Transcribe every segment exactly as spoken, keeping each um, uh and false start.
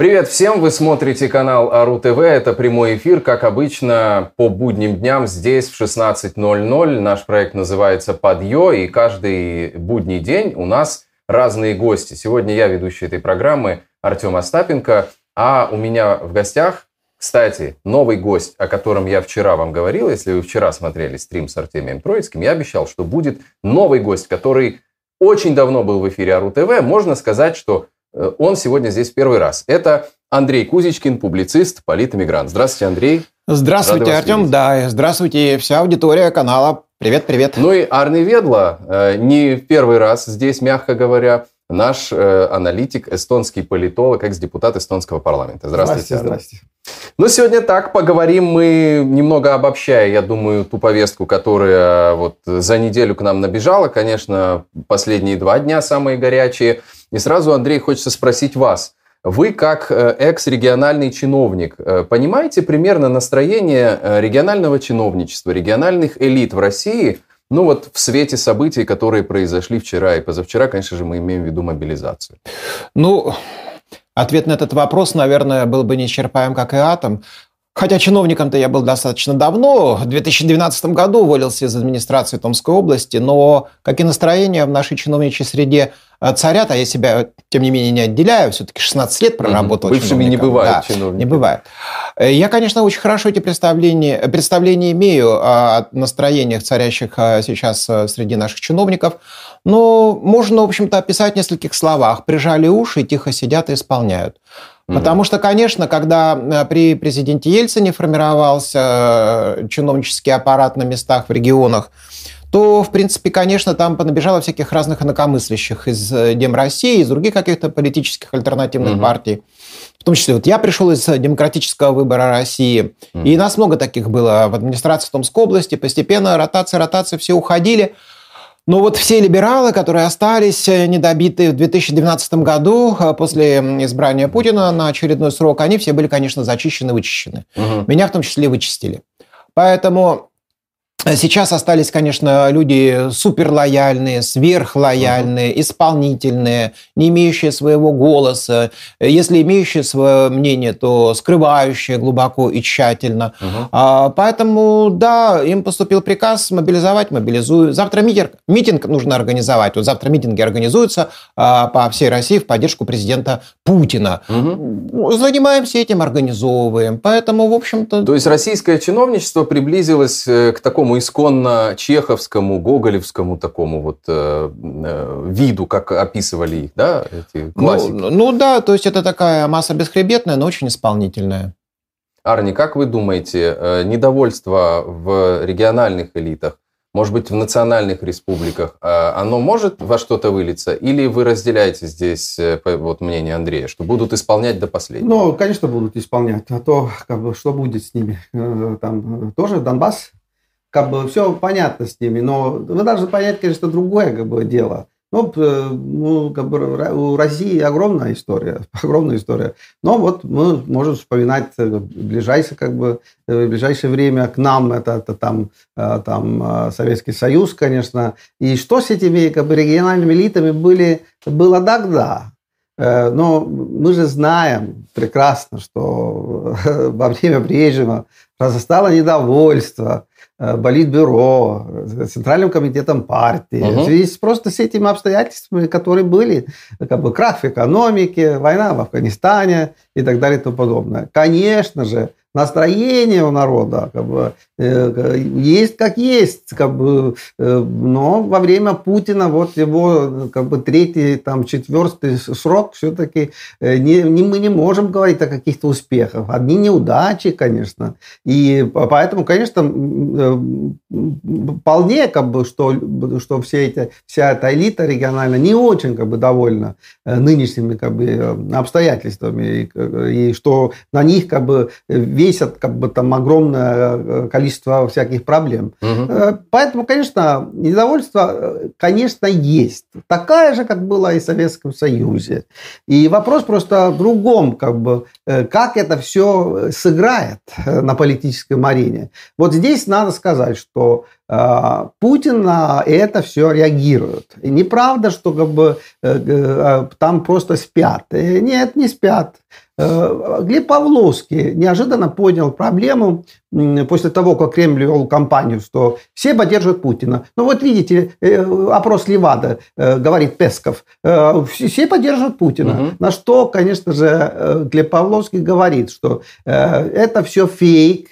Привет всем, вы смотрите канал АРУ ТВ, это прямой эфир, как обычно, по будним дням здесь в шестнадцать ноль ноль. Наш проект называется «Подъё», и каждый будний день у нас разные гости. Сегодня я ведущий этой программы Артем Остапенко, а у меня в гостях, кстати, новый гость, о котором я вчера вам говорил. Если вы вчера смотрели стрим с Артемием Троицким, я обещал, что будет новый гость, который очень давно был в эфире АРУ ТВ. Можно сказать, что он сегодня здесь в первый раз. Это Андрей Кузичкин, публицист, политэмигрант. Здравствуйте, Андрей. Здравствуйте, Артем. Да, здравствуйте, вся аудитория канала. Привет, привет. Ну и Арни Ведла не в первый раз здесь, мягко говоря. Наш аналитик, эстонский политолог, экс-депутат эстонского парламента. Здравствуйте, здравствуйте, здравствуйте. Ну, сегодня так, поговорим мы, немного обобщая, я думаю, ту повестку, которая вот за неделю к нам набежала. Конечно, последние два дня самые горячие. И сразу, Андрей, хочется спросить вас. Вы, как экс-региональный чиновник, понимаете примерно настроение регионального чиновничества, региональных элит в России? Ну вот в свете событий, которые произошли вчера и позавчера, конечно же, мы имеем в виду мобилизацию. Ну, ответ на этот вопрос, наверное, был бы неисчерпаем, как и атом. Хотя чиновником-то я был достаточно давно. В две тысячи двенадцатом году уволился из администрации Томской области. Но какие настроения в нашей чиновничьей среде царят, а я себя, тем не менее, не отделяю. Все-таки шестнадцать лет проработал mm-hmm. чиновником. Бывшими не бывают, да, чиновники. Не бывает. Я, конечно, очень хорошо эти представления, представления имею о настроениях, царящих сейчас среди наших чиновников. Но можно, в общем-то, описать в нескольких словах. Прижали уши, тихо сидят и исполняют. Потому что, конечно, когда при президенте Ельцине формировался чиновнический аппарат на местах в регионах, то, в принципе, конечно, там понабежало всяких разных инакомыслящих из Демроссии, из других каких-то политических альтернативных угу. партий. В том числе, вот я пришел из демократического выбора России, угу. и нас много таких было в администрации Томской области, постепенно ротация, ротация, все уходили. Но вот все либералы, которые остались недобитые в две тысячи двенадцатом году после избрания Путина на очередной срок, они все были, конечно, зачищены, вычищены. Угу. Меня в том числе вычистили. Поэтому сейчас остались, конечно, люди суперлояльные, сверхлояльные, угу. исполнительные, не имеющие своего голоса. Если имеющие свое мнение, то скрывающие глубоко и тщательно. Угу. А, поэтому, да, им поступил приказ мобилизовать, мобилизую. Завтра митинг, митинг нужно организовать. Вот завтра митинги организуются а, по всей России в поддержку президента Путина. Угу. Занимаемся этим, организовываем. Поэтому, в общем-то... То есть российское чиновничество приблизилось к такому исконно чеховскому, гоголевскому такому вот э, э, виду, как описывали их, да, эти классики? Ну, ну да, то есть это такая масса бесхребетная, но очень исполнительная. Арни, как вы думаете, недовольство в региональных элитах, может быть, в национальных республиках, оно может во что-то вылиться? Или вы разделяете здесь вот мнение Андрея, что будут исполнять до последнего? Ну, конечно, будут исполнять. А то, как бы, что будет с ними? Там тоже Донбасс? Как бы все понятно с ними, но вы должны понять, конечно, другое как бы, дело. Ну, ну как бы, у России огромная история, огромная история. Но вот мы можем вспоминать ближайшее, как бы, ближайшее время к нам, это, это там, там Советский Союз, конечно. И что с этими как бы, региональными элитами были, было тогда? Но мы же знаем прекрасно, что во время Брежнева разостало недовольство Политбюро, Центральным комитетом партии, угу. в связи с просто с этими обстоятельствами, которые были, как бы крах в экономике, война в Афганистане и так далее и тому подобное. Конечно же, настроение у народа как бы, есть как есть, как бы, но во время Путина вот его как бы, третий, там, четвертый срок все-таки не, не, мы не можем говорить о каких-то успехах. Одни неудачи, конечно. И поэтому, конечно, вполне, как бы, что, что все эти, вся эта элита региональная не очень как бы, довольна нынешними как бы, обстоятельствами. И, и что на них как бы, весят как бы, там, огромное количество всяких проблем. Угу. Поэтому, конечно, недовольство, конечно, есть. Такая же, как было и в Советском Союзе. И вопрос просто в другом, как бы, как это все сыграет на политическом арене. Вот здесь надо сказать, что Путин на это все реагирует. И неправда, что как бы, там просто спят. Нет, не спят. Глеб Павловский неожиданно поднял проблему после того, как Кремль вел кампанию, что все поддерживают Путина. Ну вот видите, опрос Левада, говорит Песков, все поддерживают Путина. Угу. На что, конечно же, Глеб Павловский говорит, что это все фейк,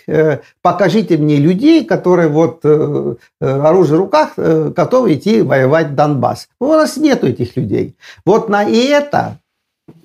покажите мне людей, которые вот оружие в руках готовы идти воевать в Донбасс. У нас нету этих людей. Вот на это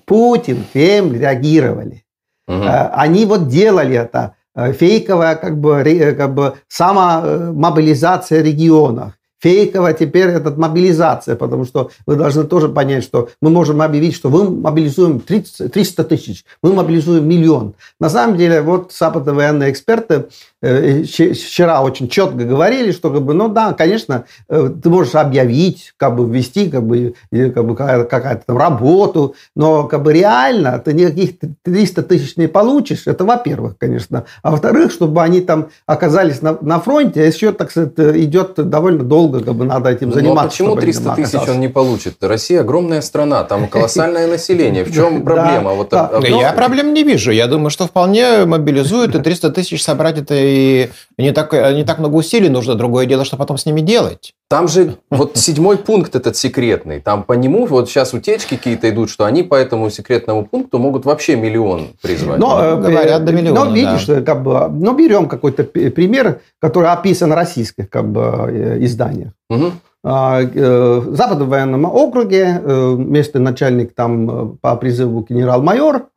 Путин, Кремль реагировали. Угу. Они вот делали это. Фейковая как бы, как бы самомобилизация регионов. Фейковая теперь эта мобилизация, потому что вы должны тоже понять, что мы можем объявить, что мы мобилизуем тридцать, триста тысяч, мы мобилизуем миллион. На самом деле, вот западные военные эксперты вчера очень четко говорили, что, как бы, ну да, конечно, ты можешь объявить, как бы ввести как бы, как бы, какую-то там работу, но как бы реально ты никаких триста тысяч не получишь, это во-первых, конечно. А во-вторых, чтобы они там оказались на, на фронте, еще, так сказать, идет довольно долго, как бы надо этим заниматься. Ну, а почему триста тысяч он не получит? Россия огромная страна, там колоссальное население. В чем проблема? Я проблем не вижу. Я думаю, что вполне мобилизуют, и триста тысяч собрать это и не так много усилий нужно. Другое дело, что потом с ними делать. Там же вот седьмой пункт этот секретный. Там по нему вот сейчас утечки какие-то идут, что они по этому секретному пункту могут вообще миллион призвать. Говорят, до миллиона. Ну, видишь, как бы, ну, берем какой-то пример, который описан в российских как бы изданиях. Угу. В Западном военном округе местный начальник там по призыву генерал-майор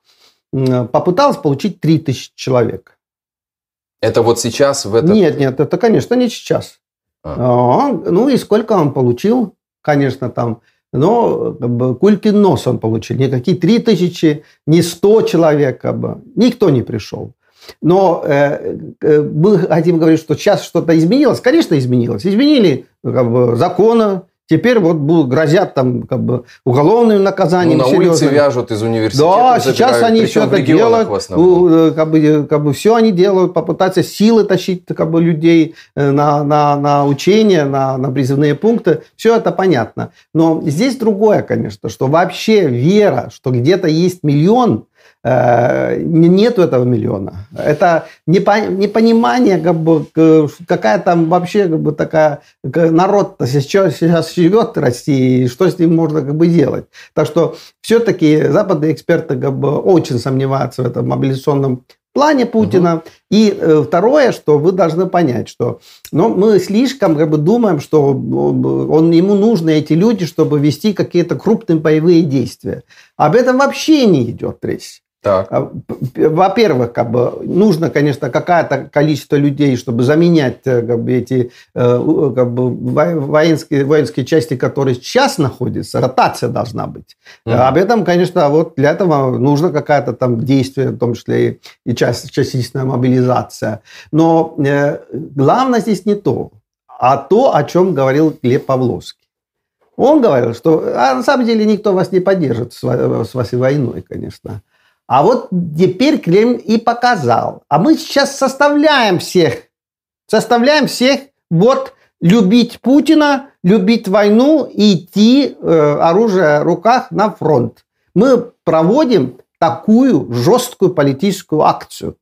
попытался получить три тысячи человек. Это вот сейчас? В этот... Нет, нет, это, конечно, не сейчас. А. Ну и сколько он получил? Конечно, там, но кулькин нос он получил. Никакие три тысячи, не сто человек. Как бы. Никто не пришел. Но э, э, мы хотим говорить, что сейчас что-то изменилось. Конечно, изменилось. Изменили как бы, законы. Теперь вот грозят там как бы, уголовным наказанием. Ну, на серьезным. Улице вяжут из университета. Да, забирают. Сейчас они Причем все это делают. Как бы, как бы, все они делают. Попытаются силы тащить как бы, людей на, на, на учения, на, на призывные пункты. Все это понятно. Но здесь другое, конечно, что вообще вера, что где-то есть миллион, нету этого миллиона. Это непонимание, как бы, какая там вообще как бы, такая народ-то сейчас, сейчас живет в России, и что с ним можно как бы, делать. Так что все-таки западные эксперты как бы, очень сомневаются в этом мобилизационном плане Путина. Угу. И э, второе, что вы должны понять, что ну, мы слишком как бы, думаем, что он, ему нужны эти люди, чтобы вести какие-то крупные боевые действия. Об этом вообще не идет речь. Так. Во-первых, как бы, нужно, конечно, какое-то количество людей, чтобы заменять как бы, эти как бы, воинские, воинские части, которые сейчас находятся. Ротация должна быть. Mm-hmm. Об этом, конечно, вот для этого нужно какое-то там действие, в том числе и частичная мобилизация. Но главное здесь не то, а то, о чем говорил Глеб Павловский. Он говорил, что а на самом деле никто вас не поддержит с вашей войной, конечно. А вот теперь Кремль и показал. А мы сейчас составляем всех. Составляем всех вот любить Путина, любить войну и идти э, оружие в руках на фронт. Мы проводим такую жесткую политическую акцию.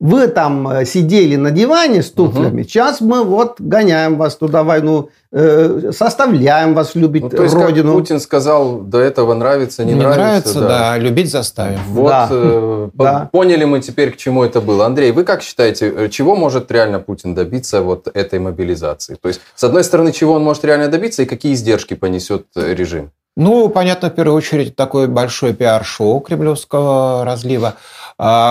Вы там сидели на диване с туфлями, угу. Сейчас мы вот гоняем вас туда войну, э, составляем вас любить ну, то есть, родину. Как Путин сказал, до этого нравится, не, не нравится. нравится да. да, любить заставим. Вот да. Э, да. Поняли мы теперь, к чему это было. Андрей, вы как считаете, чего может реально Путин добиться вот этой мобилизации? То есть, с одной стороны, чего он может реально добиться и какие издержки понесет режим? Ну, понятно, в первую очередь, такой большой пиар-шоу кремлевского разлива.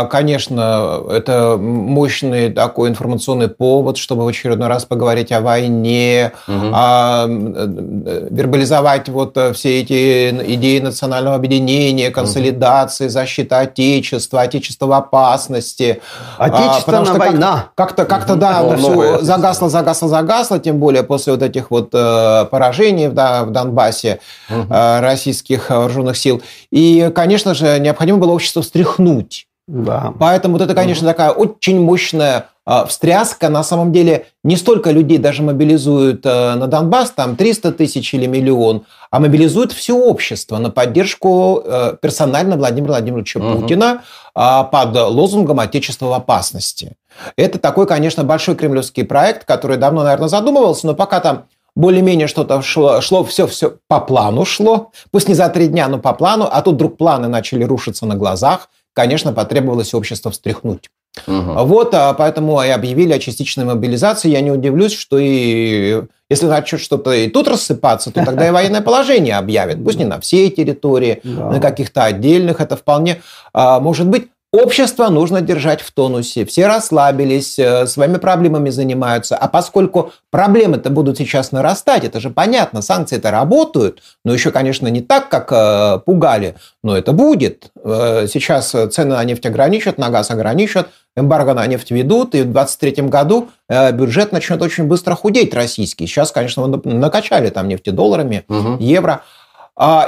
Конечно, это мощный такой информационный повод, чтобы в очередной раз поговорить о войне, угу. а, вербализовать вот все эти идеи национального объединения, консолидации, угу. защиты Отечества, Отечества в опасности. Отечественная а, война. Как-то, как-то угу. да, все загасло, загасло, загасло, тем более после вот этих вот поражений да, в Донбассе. Угу. российских вооруженных сил. И, конечно же, необходимо было общество встряхнуть. Да. Поэтому вот это, конечно, mm-hmm. такая очень мощная э, встряска. На самом деле не столько людей даже мобилизуют э, на Донбасс, там триста тысяч или миллион, а мобилизуют все общество на поддержку э, персонально Владимира Владимировича mm-hmm. Путина э, под лозунгом «Отечество в опасности». Это такой, конечно, большой кремлевский проект, который давно, наверное, задумывался, но пока там более-менее что-то шло, шло все, все по плану шло, пусть не за три дня, но по плану, а тут вдруг планы начали рушиться на глазах. Конечно, потребовалось общество встряхнуть. Угу. Вот, поэтому и объявили о частичной мобилизации. Я не удивлюсь, что и если начнет что-то и тут рассыпаться, то тогда и военное положение объявят. Пусть не на всей территории, на каких-то отдельных. Это вполне может быть. Общество нужно держать в тонусе. Все расслабились, своими проблемами занимаются. А поскольку проблемы-то будут сейчас нарастать, это же понятно, санкции-то работают, но еще, конечно, не так, как пугали, но это будет. Сейчас цены на нефть ограничат, на газ ограничат, эмбарго на нефть ведут, и в двадцать третьем году бюджет начнет очень быстро худеть российский. Сейчас, конечно, накачали там нефти долларами, угу. евро.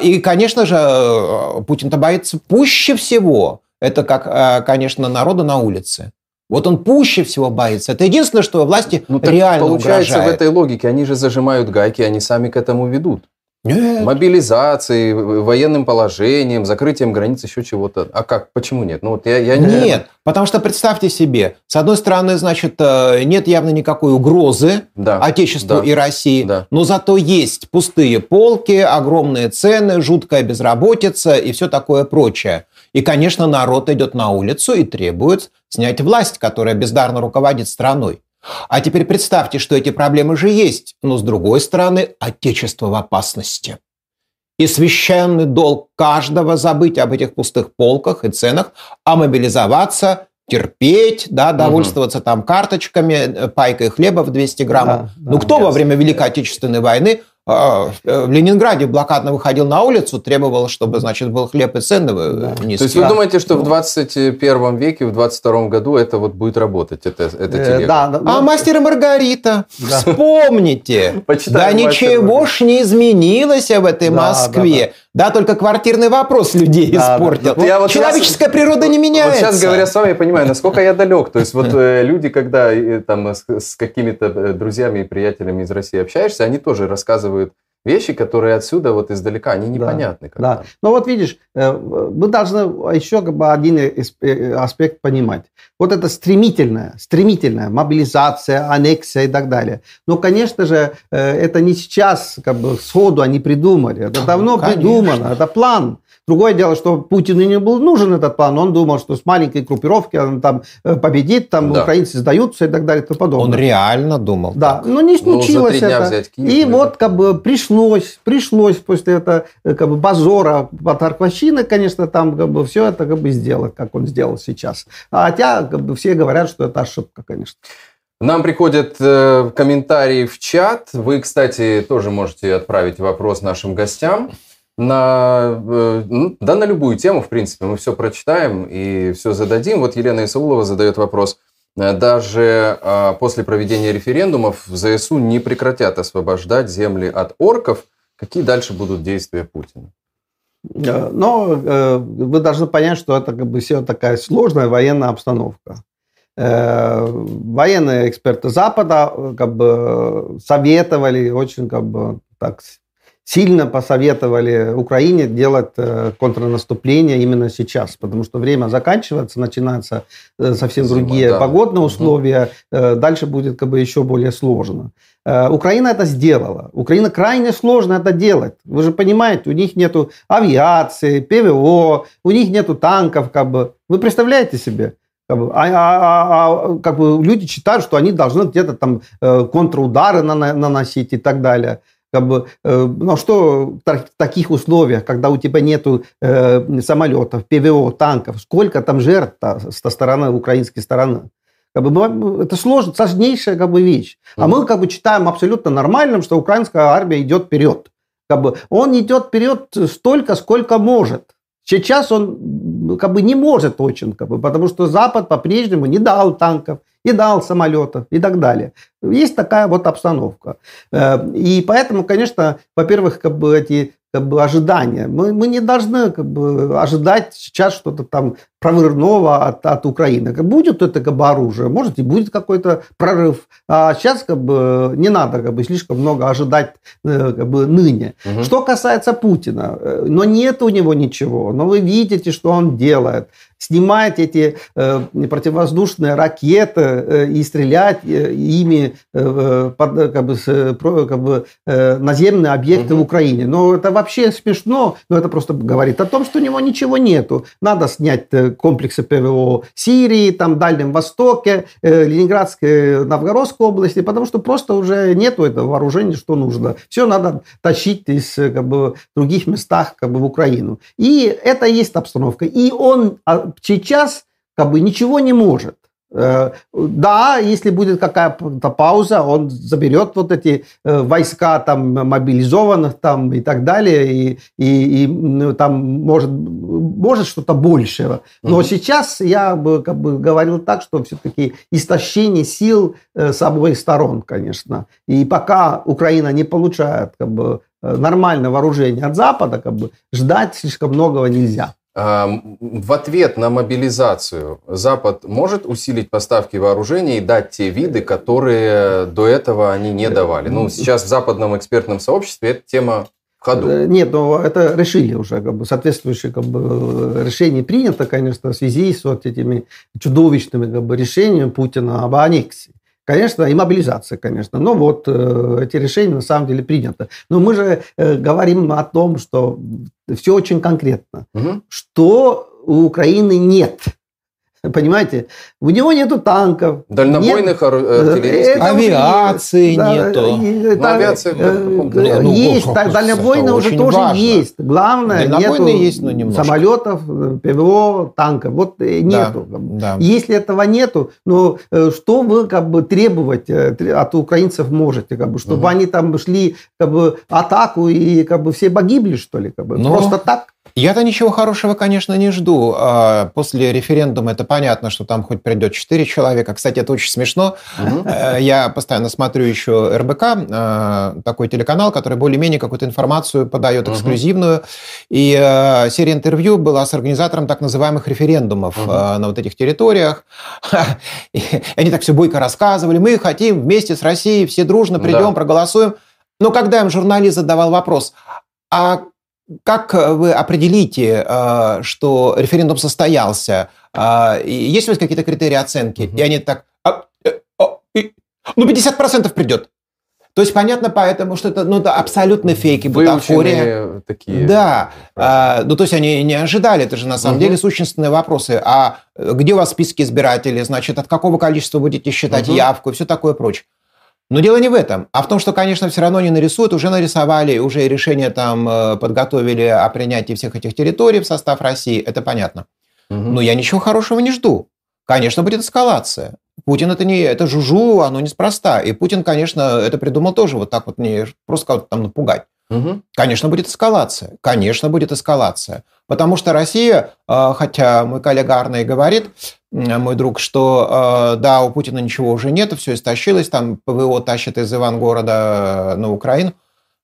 И, конечно же, Путин-то боится пуще всего. Это как, конечно, народу на улице. Вот он пуще всего боится. Это единственное, что власти ну, реально получается, угрожает. Получается, в этой логике они же зажимают гайки, они сами к этому ведут. Нет. Мобилизацией, военным положением, закрытием границ, еще чего-то. А как? Почему нет? Ну, вот я, я не... Нет, потому что представьте себе, с одной стороны, значит, нет явно никакой угрозы да. Отечеству да. и России, да. но зато есть пустые полки, огромные цены, жуткая безработица и все такое прочее. И, конечно, народ идет на улицу и требует снять власть, которая бездарно руководит страной. А теперь представьте, что эти проблемы же есть, но, с другой стороны, отечество в опасности. И священный долг каждого забыть об этих пустых полках и ценах, а мобилизоваться, терпеть, да, довольствоваться угу. там карточками, пайкой хлеба в двести граммов. Да, да, ну, кто ясно. Во время Великой Отечественной войны в Ленинграде блокадно выходил на улицу, требовал, чтобы, значит, был хлеб и цены да. низкие. То есть вы думаете, что ну. в двадцать первом веке, в двадцать втором году это вот будет работать, это, это телега? Э, да, да, а да. «Мастер и Маргарита», да. вспомните, да ничего ж не изменилось в этой да, Москве. Да, да. Да, только квартирный вопрос людей да, испортил. Да, да. Вот человеческая вот природа не меняется. Вот сейчас, говоря с вами, я понимаю, насколько я далек. То есть вот люди, когда там с какими-то друзьями и приятелями из России общаешься, они тоже рассказывают вещи, которые отсюда, вот издалека, они непонятны. Да, да. Но вот видишь, мы должны еще как бы один аспект понимать. Вот это стремительная, стремительная мобилизация, аннексия и так далее. Но, конечно же, это не сейчас как бы сходу они придумали. Это давно конечно. Придумано, это план. Другое дело, что Путину не был нужен этот план. Он думал, что с маленькой группировки он там победит, там да. украинцы сдаются и так далее и тому подобное. Он реально думал. Да, так. но не случилось это. Киев, и да. вот как бы пришлось, пришлось после этого как бы позора Батарквашина, конечно, там как бы все это как бы сделать, как он сделал сейчас. Хотя как бы все говорят, что это ошибка, конечно. Нам приходят э, комментарии в чат. Вы, кстати, тоже можете отправить вопрос нашим гостям. На, да, на любую тему, в принципе, мы все прочитаем и все зададим. Вот Елена Исаулова задает вопрос. Даже после проведения референдумов в ЗСУ не прекратят освобождать земли от орков. Какие дальше будут действия Путина? Но вы должны понять, что это как бы все такая сложная военная обстановка. Военные эксперты Запада как бы советовали очень как бы так сильно посоветовали Украине делать контрнаступление именно сейчас, потому что время заканчивается, начинаются совсем зима, другие да. погодные условия, угу. дальше будет как бы еще более сложно. Украина это сделала. Украина крайне сложно это делать. Вы же понимаете, у них нет авиации, ПВО, у них нет танков. Как бы. Вы представляете себе? Как бы, а, а, а, как бы люди считают, что они должны где-то там контрудары наносить и так далее. Как бы, ну что в таких условиях, когда у тебя нет э, самолетов, ПВО, танков, сколько там жертв со стороны украинской стороны? Как бы, это сложно, сложнейшая как бы, вещь. А mm-hmm. мы как бы, считаем абсолютно нормальным, что украинская армия идет вперед. Как бы, он идет вперед столько, сколько может. Сейчас он как бы, не может очень, как бы, потому что Запад по-прежнему не дал танков, и дал самолетов и так далее. Есть такая вот обстановка. И поэтому, конечно, во-первых, как бы эти как бы, ожидания. Мы, мы не должны как бы, ожидать сейчас что-то там прорывного от, от Украины. Будет это как бы оружие, может и будет какой-то прорыв. А сейчас как бы не надо как бы слишком много ожидать как бы ныне. Угу. Что касается Путина, но нет у него ничего, но вы видите, что он делает. Снимать эти э, противовоздушные ракеты э, и стрелять э, ими э, под, как бы, с, про, как бы, э, наземные объекты mm-hmm. в Украине. Но это вообще смешно, но это просто говорит о том, что у него ничего нету. Надо снять комплексы ПВО Сирии, там, Дальнем Востоке, э, Ленинградской, Новгородской области, потому что просто уже нету этого вооружения, что нужно. Все надо тащить из как бы, других местах как бы, в Украину. И это и есть обстановка. И он сейчас как бы ничего не может. Да, если будет какая-то пауза, он заберет вот эти войска там мобилизованных там и так далее, и, и, и ну, там может, может что-то большего. Но mm-hmm. сейчас я бы, как бы говорил так, что все-таки истощение сил с обоих сторон, конечно. И пока Украина не получает как бы, нормальное вооружение от Запада, как бы, ждать слишком многого нельзя. В ответ на мобилизацию Запад может усилить поставки вооружений и дать те виды, которые до этого они не давали? Ну, сейчас в западном экспертном сообществе эта тема в ходу. Нет, но ну, это решили уже. Как бы, соответствующее как бы, решение принято, конечно, в связи с вот этими чудовищными как бы, решениями Путина об аннексии. Конечно, и мобилизация, конечно. Но вот э, эти решения на самом деле приняты. Но мы же э, говорим о том, что все очень конкретно. Угу. Что у Украины нет. Понимаете? У него нету танков. Дальнобойных нет, артиллерийских. Авиации да, нету. И, ну, авиация э, есть. Ну, дальнобойные уже тоже важно. Есть. Главное, нету есть, самолетов, ПВО, танков. Вот нету. Да, да. Если этого нету, ну, что вы как бы, требовать от украинцев можете? Как бы, чтобы угу. они там шли как бы, атаку и как бы, все погибли, что ли? Как бы? Но... Просто так? Я-то ничего хорошего, конечно, не жду. После референдума это понятно, что там хоть придет четыре человека. Кстати, это очень смешно. Mm-hmm. Я постоянно смотрю еще эр бэ ка, такой телеканал, который более-менее какую-то информацию подает эксклюзивную. Mm-hmm. И серия интервью была с организатором так называемых референдумов mm-hmm. на вот этих территориях. И они так все бойко рассказывали. Мы хотим вместе с Россией, все дружно придем, mm-hmm. проголосуем. Но когда им журналист задавал вопрос, а как вы определите, что референдум состоялся? Есть у вас какие-то критерии оценки? Mm-hmm. И они так... А, а, и, ну, пятьдесят процентов придет. То есть, понятно поэтому, что это, ну, это абсолютно фейки, бутафория. Такие. Да. А, ну, то есть, они не ожидали. Это же, на самом угу. деле, существенные вопросы. А где у вас списки избирателей? Значит, от какого количества будете считать угу. явку? И все такое прочее. Но дело не в этом, а в том, что, конечно, все равно не нарисуют, уже нарисовали, уже решение там подготовили о принятии всех этих территорий в состав России, это понятно. Угу. Но я ничего хорошего не жду. Конечно, будет эскалация. Путин это не, это жужу, оно неспроста. И Путин, конечно, это придумал тоже вот так вот, не просто кого-то там напугать. Угу. Конечно, будет эскалация. Конечно, будет эскалация. Потому что Россия, хотя мой коллега Арне говорит, мой друг, что да, у Путина ничего уже нет, все истощилось, там ПВО тащит из Ивангорода на Украину,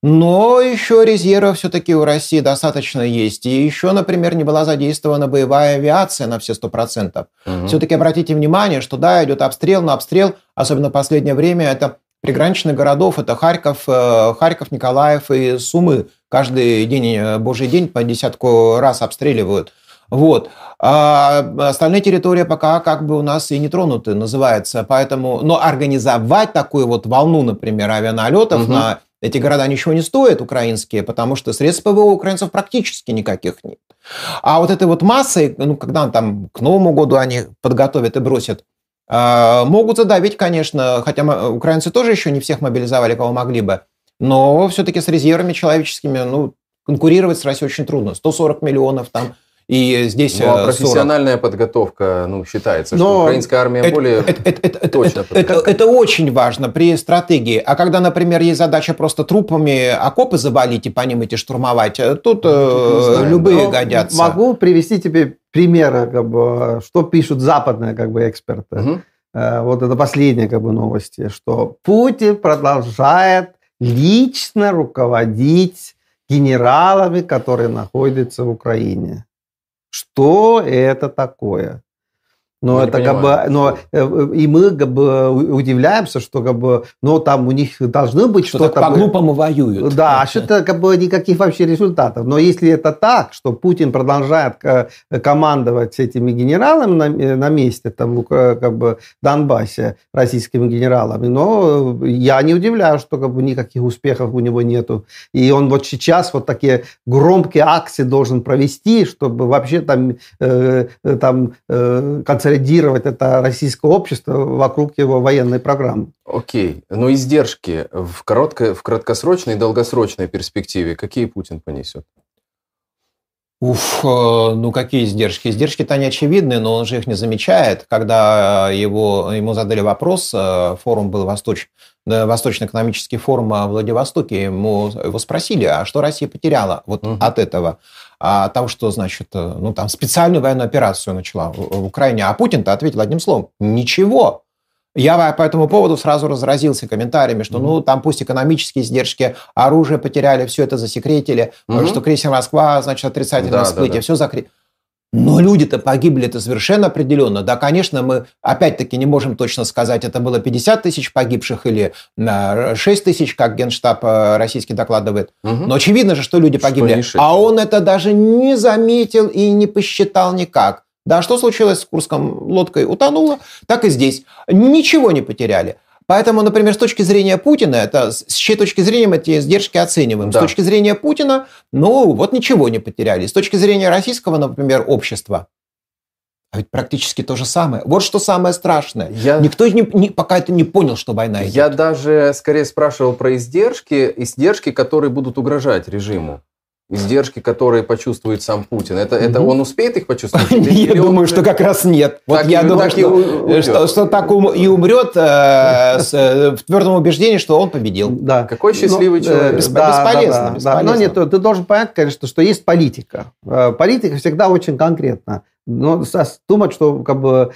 но еще резервов все-таки у России достаточно есть. И еще, например, не была задействована боевая авиация на все сто процентов. Угу. Все-таки обратите внимание, что да, идет обстрел, но обстрел, особенно в последнее время, это... приграничных городов, это Харьков, Харьков, Николаев и Сумы. Каждый день, божий день, по десятку раз обстреливают. Вот. А остальные территории пока как бы у нас и не тронуты, называется. Поэтому, но организовать такую вот волну, например, авианалетов угу. на эти города ничего не стоят, украинские, потому что средств ПВО украинцев практически никаких нет. А вот этой вот массой, ну, когда там к Новому году они подготовят и бросят, могут задавить, конечно, хотя украинцы тоже еще не всех мобилизовали, кого могли бы, но все-таки с резервами человеческими ну, конкурировать с Россией очень трудно. сто сорок миллионов там, и здесь ну, а профессиональная сорок подготовка ну, считается, но что украинская армия это, более это, это, точно это, это, это очень важно при стратегии. А когда, например, есть задача просто трупами окопы завалить и по ним идти штурмовать, тут знаю, любые годятся. Могу привести тебе примеры, как бы, что пишут западные как бы, эксперты. Угу. Вот это последняя как бы, новость, что Путин продолжает лично руководить генералами, которые находятся в Украине. Что это такое? Но это как бы, но и мы как бы удивляемся, что как бы, но там у них должны быть что-то, что-то по-глупому воюют. Да, что-то как бы никаких вообще результатов. Но если это так, что Путин продолжает командовать этими генералами на, на месте, там как бы Донбассе российскими генералами, но я не удивляюсь, что как бы никаких успехов у него нету. И он вот сейчас вот такие громкие акции должен провести, чтобы вообще там э, там э, консолидировать это российское общество вокруг его военной программы. Окей. Но издержки в, коротко, в краткосрочной и долгосрочной перспективе какие Путин понесет? Уф, ну какие издержки? Издержки-то они очевидны, но он же их не замечает. Когда его, ему задали вопрос, форум был Восточ, Восточно-экономический форум в Владивостоке, ему, его спросили, а что Россия потеряла вот угу. от этого? От того, что, значит, ну там специальную военную операцию начала в Украине. А Путин-то ответил одним словом – ничего. Я по этому поводу сразу разразился комментариями, что mm-hmm. ну там пусть экономические издержки, оружие потеряли, все это засекретили, mm-hmm. что крейсер «Москва», значит, отрицательное да, всплытие, да, да. все закрыто. Но люди-то погибли, это совершенно определенно. Да, конечно, мы опять-таки не можем точно сказать, это было пятьдесят тысяч погибших или шесть тысяч, как Генштаб российский докладывает. Угу. Но очевидно же, что люди погибли. Что а он это даже не заметил и не посчитал никак. Да, что случилось с Курском? Лодкой утонула, так и здесь. Ничего не потеряли. Поэтому, например, с точки зрения Путина, это, с чьей точки зрения мы эти издержки оцениваем? Да. С точки зрения Путина, ну, вот ничего не потеряли. С точки зрения российского, например, общества, а ведь практически то же самое. Вот что самое страшное. Я... Никто не, не, пока это не понял, что война идет. Я даже скорее спрашивал про издержки, издержки, которые будут угрожать режиму. Издержки, которые почувствует сам Путин. Это, это он успеет их почувствовать? Я думаю, что как раз нет. Вот я думаю, что так и умрет в твердом убеждении, что он победил. Какой счастливый человек. Бесполезно. Но нет, ты должен понять, конечно, что есть политика. Политика всегда очень конкретна. Но думать, что как бы,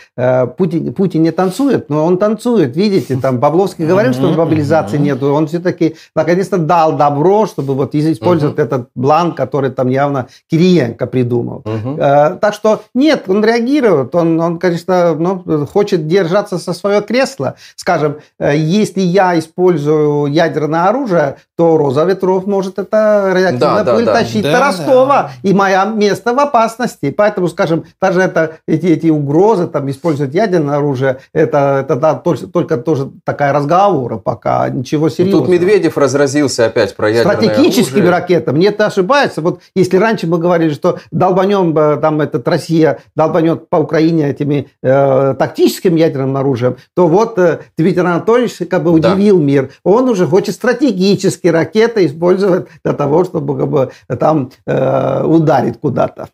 Путин, Путин не танцует, но он танцует, видите, там Павловский говорил, что мобилизации нету, он все-таки наконец-то дал добро, чтобы вот использовать uh-huh. этот план, который там явно Кириенко придумал. Uh-huh. Так что нет, он реагирует, он, он конечно, ну, хочет держаться со своего кресла. Скажем, если я использую ядерное оружие, то «Роза ветров» может это радиоактивная да, пыль да, тащить да. до Ростова, да. и мое место в опасности. Поэтому, скажем, даже это, эти, эти угрозы, там, использовать ядерное оружие, это, это да, только, только тоже такая разговора пока, ничего серьезного. Тут Медведев разразился опять про ядерное оружие. Стратегическими ракетами, это ошибается. Вот если раньше мы говорили, что долбанем, там, этот, Россия долбанет по Украине этими э, тактическим ядерным оружием, то вот э, Дмитрий Анатольевич как бы удивил да. мир. Он уже хочет стратегические ракеты использовать для того, чтобы как бы, там э, ударить куда-то.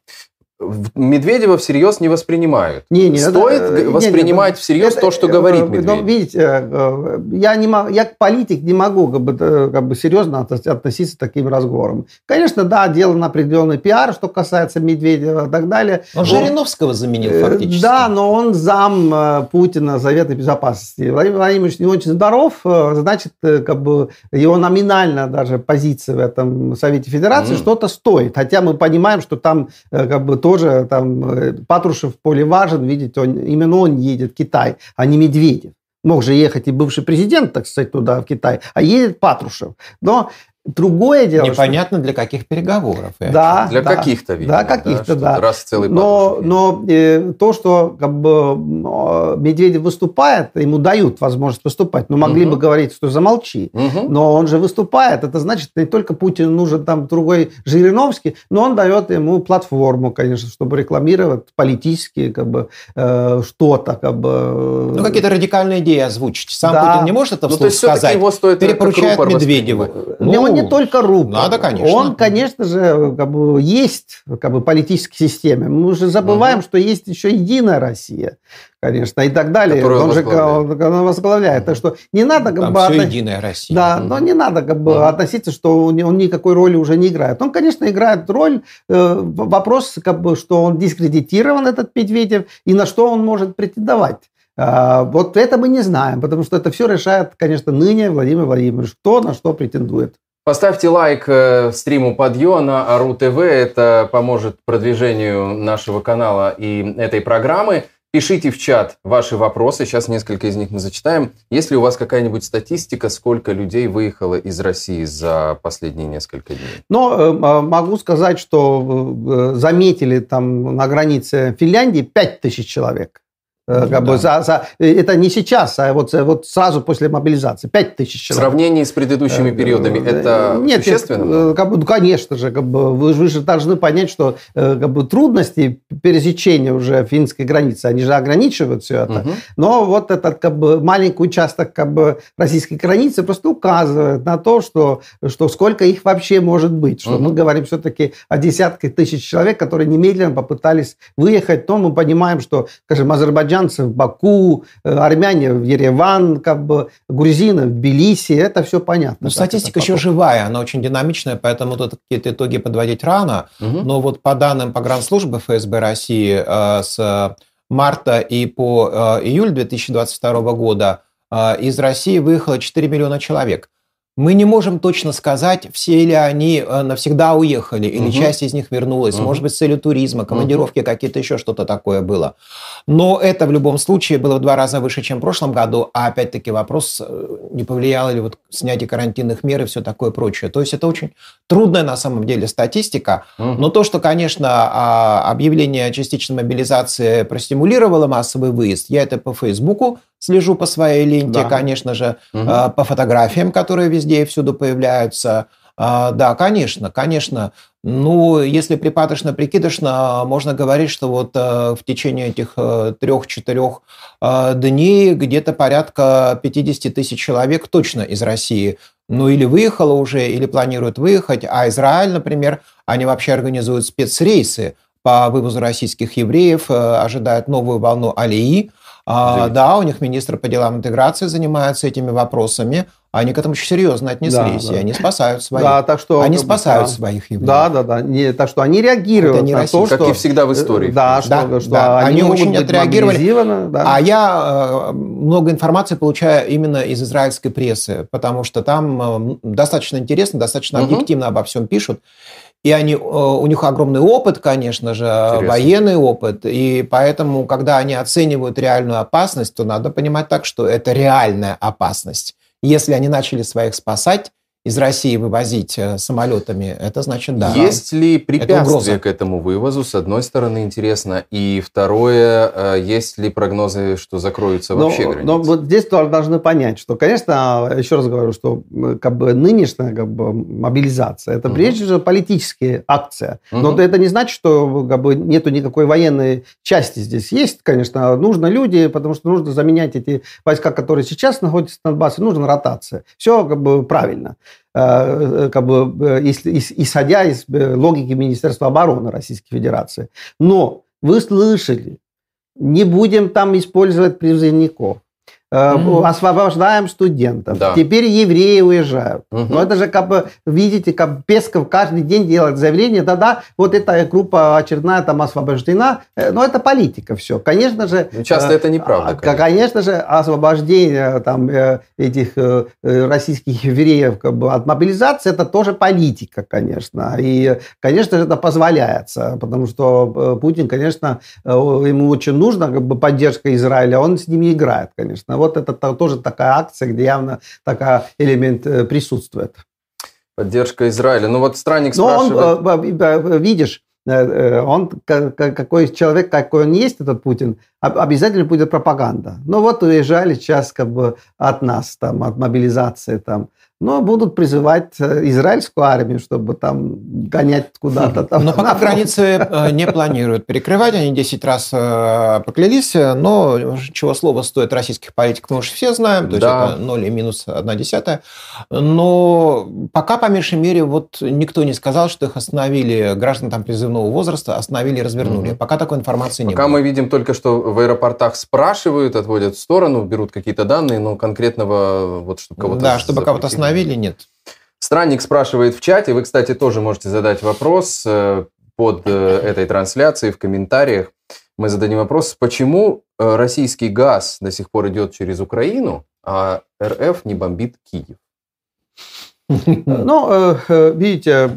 Медведева всерьез не воспринимают. Не, не, Стоит это, воспринимать не, не, всерьез это, то, что говорит Медведев. Но, видите, я, не могу, я политик не могу как бы, как бы серьезно относиться к таким разговорам. Конечно, да, дело на определенный пиар, что касается Медведева и так далее. Он вот. Жириновского заменил фактически. Да, но он зам Путина Совета Безопасности. Владимир Владимирович не очень здоров, значит, как бы его номинально даже позиция в этом Совете Федерации mm. что-то стоит. Хотя мы понимаем, что там как бы тоже там Патрушев в поле важен, видите, он, именно он едет в Китай, а не Медведев. Мог же ехать и бывший президент, так сказать, туда, в Китай, а едет Патрушев. Но другое дело... Непонятно, что... для каких переговоров. Да, для да, каких-то, видимо. Да, каких-то, да. да. Раз целый но но э, то, что как бы, Медведев выступает, ему дают возможность выступать. Но могли угу. бы говорить, что замолчи. Угу. Но он же выступает. Это значит, не только Путину нужен там другой Жириновский, но он дает ему платформу, конечно, чтобы рекламировать политически как бы, э, что-то. Как бы... Ну, какие-то радикальные идеи озвучить. Сам да. Путин не может это вслух ну, сказать. Его стоит перепоручает Медведеву. Ну, не только рупор. Надо, конечно. Он, конечно же, как бы, есть как бы, в политической системе. Мы уже забываем, угу. что есть еще Единая Россия, конечно, и так далее. Которую он, он же возглавляет. Он, он возглавляет. Угу. Так что не надо... Как там бы, все относ... Единая Россия. Да, угу. но не надо как бы, угу. относиться, что он, он никакой роли уже не играет. Он, конечно, играет роль. Э, вопрос, как бы, что он дискредитирован, этот Медведев, и на что он может претендовать. Вот это мы не знаем, потому что это все решает, конечно, ныне Владимир Владимирович, кто на что претендует. Поставьте лайк стриму «Подъё» на РУ-ТВ. Это поможет продвижению нашего канала и этой программы. Пишите в чат ваши вопросы. Сейчас несколько из них мы зачитаем. Есть ли у вас какая-нибудь статистика, сколько людей выехало из России за последние несколько дней? Но могу сказать, что заметили там на границе Финляндии пять тысяч человек. Как бы, да. за, за, это не сейчас, а вот, вот сразу после мобилизации. пять тысяч человек. В сравнении с предыдущими периодами это Нет, существенно? Как бы, ну, конечно же. Как бы, вы, вы же должны понять, что как бы, трудности пересечения уже финской границы, они же ограничивают все это. Угу. Но вот этот как бы, маленький участок как бы, российской границы просто указывает на то, что, что сколько их вообще может быть. Что угу. Мы говорим все-таки о десятках тысяч человек, которые немедленно попытались выехать. Но мы понимаем, что, скажем, Азербайджан в Баку, армяне в Ереван, как бы, грузины в Тбилиси, это все понятно. Ну, статистика еще живая, она очень динамичная, поэтому тут какие-то итоги подводить рано. Угу. Но вот по данным погранслужбы ФСБ России с марта и по июль две тысячи двадцать второго года из России выехало четыре миллиона человек. Мы не можем точно сказать, все ли они навсегда уехали, или угу. часть из них вернулась. Угу. Может быть, с целью туризма, командировки, угу. какие-то еще что-то такое было. Но это в любом случае было в два раза выше, чем в прошлом году. А опять-таки вопрос, не повлияло ли вот снятие карантинных мер и все такое прочее. То есть это очень трудная на самом деле статистика. Угу. Но то, что, конечно, объявление о частичной мобилизации простимулировало массовый выезд, я это по Фейсбуку слежу, по своей ленте, да. конечно же, угу. по фотографиям, которые везде и всюду появляются. Да, конечно, конечно. Ну, если припадочно-прикидочно, можно говорить, что вот в течение этих трех-четырех дней где-то порядка пятьдесят тысяч человек точно из России. Ну, или выехало уже, или планируют выехать. А Израиль, например, они вообще организуют спецрейсы по вывозу российских евреев, ожидают новую волну алии. А, да, у них министр по делам интеграции занимается этими вопросами. Они к этому очень серьезно отнеслись, да, да. и они спасают своих. Да, так что, они спасают да. своих евреев. Да, да, да. Не, так что они реагируют на то, что... Как и всегда в истории. Да, что, да, что да. Они, они очень отреагировали. Да. А я э, много информации получаю именно из израильской прессы, потому что там э, достаточно интересно, достаточно угу. объективно обо всем пишут. И они, у них огромный опыт, конечно же, Интересно. военный опыт. И поэтому, когда они оценивают реальную опасность, то надо понимать так, что это реальная опасность. Если они начали своих спасать, из России вывозить самолетами, это значит, да. Есть ли препятствия это к этому вывозу, с одной стороны, интересно, и второе, есть ли прогнозы, что закроются но, вообще границы? Но вот здесь должны понять, что, конечно, еще раз говорю, что как бы, нынешняя как бы, мобилизация, это угу. прежде всего политическая акция, угу. но это не значит, что как бы, нету никакой военной части здесь. Есть, конечно, нужны люди, потому что нужно заменять эти войска, которые сейчас находятся на Донбассе, нужна ротация. Все как бы, правильно. Как бы, исходя из логики Министерства обороны Российской Федерации. Но вы слышали, не будем там использовать призывников. Mm-hmm. Освобождаем студентов. Да. Теперь евреи уезжают. Mm-hmm. Но это же, как бы, видите, как Песков каждый день делает заявление, да-да, вот эта группа очередная там освобождена. Но это политика все. Конечно же... Но часто э, это неправда. Конечно. конечно же, освобождение там, э, этих э, российских евреев как бы, от мобилизации, это тоже политика, конечно. И, конечно же, это позволяется, потому что Путин, конечно, ему очень нужна как бы, поддержка Израиля, он с ними играет, конечно. Вот это тоже такая акция, где явно такой элемент присутствует. Поддержка Израиля. Ну вот Странник спрашивает... Но он, видишь, он какой человек, какой он есть, этот Путин, обязательно будет пропаганда. Ну вот уезжали сейчас как бы от нас, там, от мобилизации, там. Но будут призывать израильскую армию, чтобы там гонять куда-то. Там. Но пока границы не планируют перекрывать. Они десять раз поклялись. Но чего слова стоит российских политиков, мы уж все знаем. То да. есть это ноль и минус одна десятая. Но пока, по меньшей мере, вот никто не сказал, что их остановили, граждан там призывного возраста остановили и развернули. Угу. Пока такой информации пока не было. Пока мы видим только, что в аэропортах спрашивают, отводят в сторону, берут какие-то данные, но конкретного, вот, чтобы кого-то Да, чтобы кого-то остановили. Или нет? Странник спрашивает в чате. Вы, кстати, тоже можете задать вопрос под этой трансляцией в комментариях. Мы зададим вопрос, почему российский газ до сих пор идет через Украину, а РФ не бомбит Киев? Ну, видите,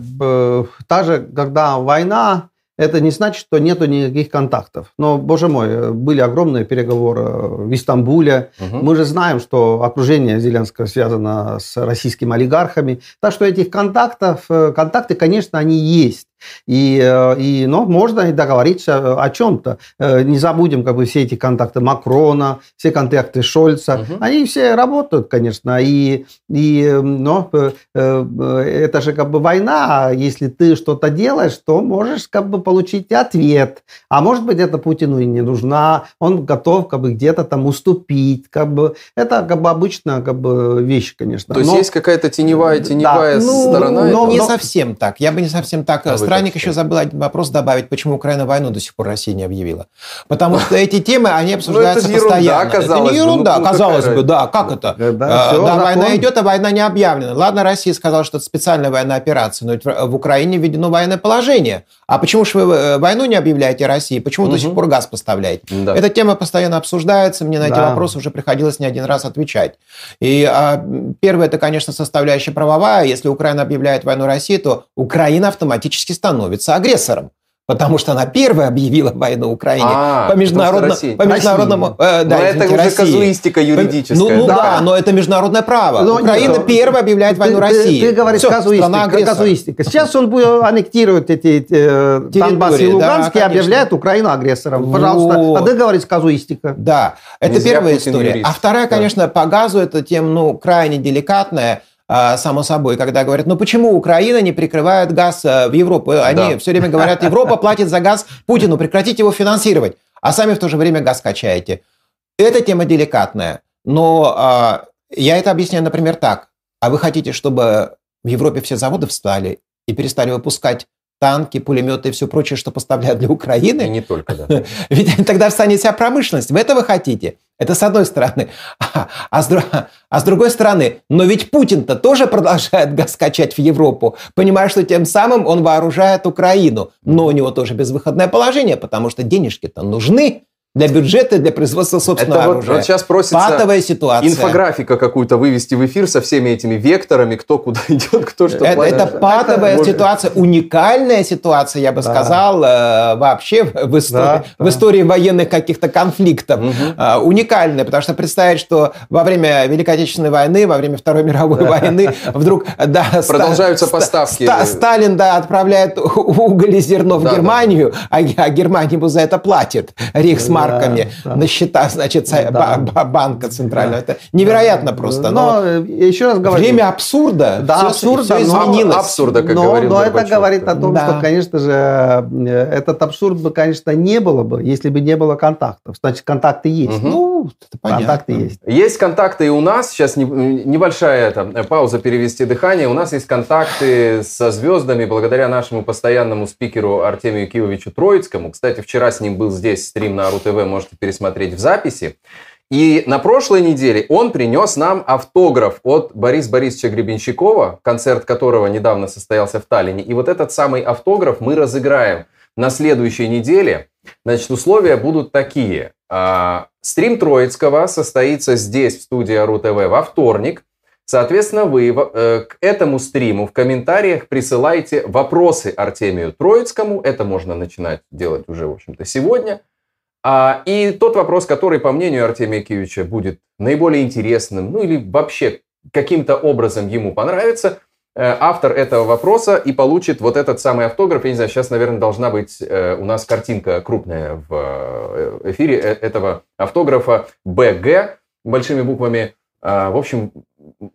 даже когда война, это не значит, что нету никаких контактов. Но, боже мой, были огромные переговоры в Истамбуле. Угу. Мы же знаем, что окружение Зеленского связано с российскими олигархами. Так что этих контактов, контакты, конечно, они есть. И, и, но можно и договориться о чем-то. Не забудем как бы все эти контакты Макрона, все контакты Шольца. Угу. Они все работают, конечно. И, и, но это же как бы война. Если ты что-то делаешь, то можешь как бы получить ответ. А может быть, это Путину и не нужна. Он готов как бы где-то там уступить. Как бы. Это как бы обычная как бы вещь, конечно. То есть но... есть какая-то теневая, теневая да. сторона? Ну, но, не но... совсем так. Я бы не совсем так... А Странник еще забыл один вопрос добавить, почему Украина войну до сих пор Россия не объявила. Потому что эти темы, они обсуждаются ну, это постоянно. Ерунда, это не ерунда, ну, казалось бы, раз. да, как это? Да, да, все, да война идет, а война не объявлена. Ладно, Россия сказала, что это специальная военная операция, но ведь в Украине введено военное положение. А почему же вы войну не объявляете России? Почему угу. до сих пор газ поставляете? Да. Эта тема постоянно обсуждается, мне на эти да. вопросы уже приходилось не один раз отвечать. И а, первое, это, конечно, составляющая правовая. Если Украина объявляет войну России, то Украина автоматически становится агрессором, потому что она первая объявила войну Украине а, по международному... По международному э, да, но это уже России. Казуистика юридическая. Ну, ну да. да, но это международное право. Но Украина нет, первая объявляет войну ты, России. Ты, ты говоришь Все, казуистика, казуистика. Сейчас он будет аннектировать эти э, Донбасс и Луганск да, и объявляет Украину агрессором. Пожалуйста, вот. А ты говоришь казуистика. Да, это Нельзя первая история. Юрист. А вторая, да. конечно, по газу, эта тема ну, крайне деликатная. Само собой, когда говорят, ну почему Украина не прикрывает газ в Европу? Они да. все время говорят, Европа платит за газ Путину, прекратите его финансировать, а сами в то же время газ качаете. Эта тема деликатная, но а, я это объясняю, например, так. А вы хотите, чтобы в Европе все заводы встали и перестали выпускать танки, пулеметы и все прочее, что поставляют для Украины? И не только, да. Ведь тогда встанет вся промышленность. Вы этого хотите? Это с одной стороны. А, а, с, друг... а с другой стороны, но ведь Путин-то тоже продолжает газ качать в Европу, понимая, что тем самым он вооружает Украину. Но у него тоже безвыходное положение, потому что денежки-то нужны для бюджета, для производства собственного оружия. Это вот сейчас просится патовая ситуация. Инфографика какую-то вывести в эфир со всеми этими векторами, кто куда идет, кто что это, планирует. Это патовая это ситуация, может... уникальная ситуация, я бы да. сказал, вообще в истории, да, да. в истории военных каких-то конфликтов. Угу. Уникальная, потому что представить, что во время Великой Отечественной войны, во время Второй мировой да. войны вдруг... Да, продолжаются ста- поставки. Ста- Сталин да, отправляет уголь и зерно да, в Германию, да. а, а Германия ему за это платит. Рейхсмарк. марками да, на счета, значит, да. банка центрального. Да. Это невероятно да. просто. Но, но еще раз говорю, время абсурда. Да, все, абсурда, все изменилось. Но, абсурда, как но, говорил но это говорит о том, да. что, конечно же, этот абсурд бы, конечно, не было бы, если бы не было контактов. Значит, контакты есть. Угу. Ну, контакты есть. Есть контакты и у нас. Сейчас небольшая там, пауза перевести дыхание. У нас есть контакты со звездами благодаря нашему постоянному спикеру Артемию Киевичу Троицкому. Кстати, вчера с ним был здесь стрим на РУ-ТВ. Вы можете пересмотреть в записи. И на прошлой неделе он принес нам автограф от Бориса Борисовича Гребенщикова, концерт которого недавно состоялся в Таллине. И вот этот самый автограф мы разыграем на следующей неделе. Значит, условия будут такие. Стрим Троицкого состоится здесь, в студии РУ-ТВ, во вторник. Соответственно, вы к этому стриму в комментариях присылайте вопросы Артемию Троицкому. Это можно начинать делать уже, в общем-то, сегодня. А, и тот вопрос, который, по мнению Артемия Киевича, будет наиболее интересным, ну или вообще каким-то образом ему понравится, э, автор этого вопроса и получит вот этот самый автограф. Я не знаю, сейчас, наверное, должна быть э, у нас картинка крупная в эфире этого автографа бэ гэ большими буквами. Э, в общем,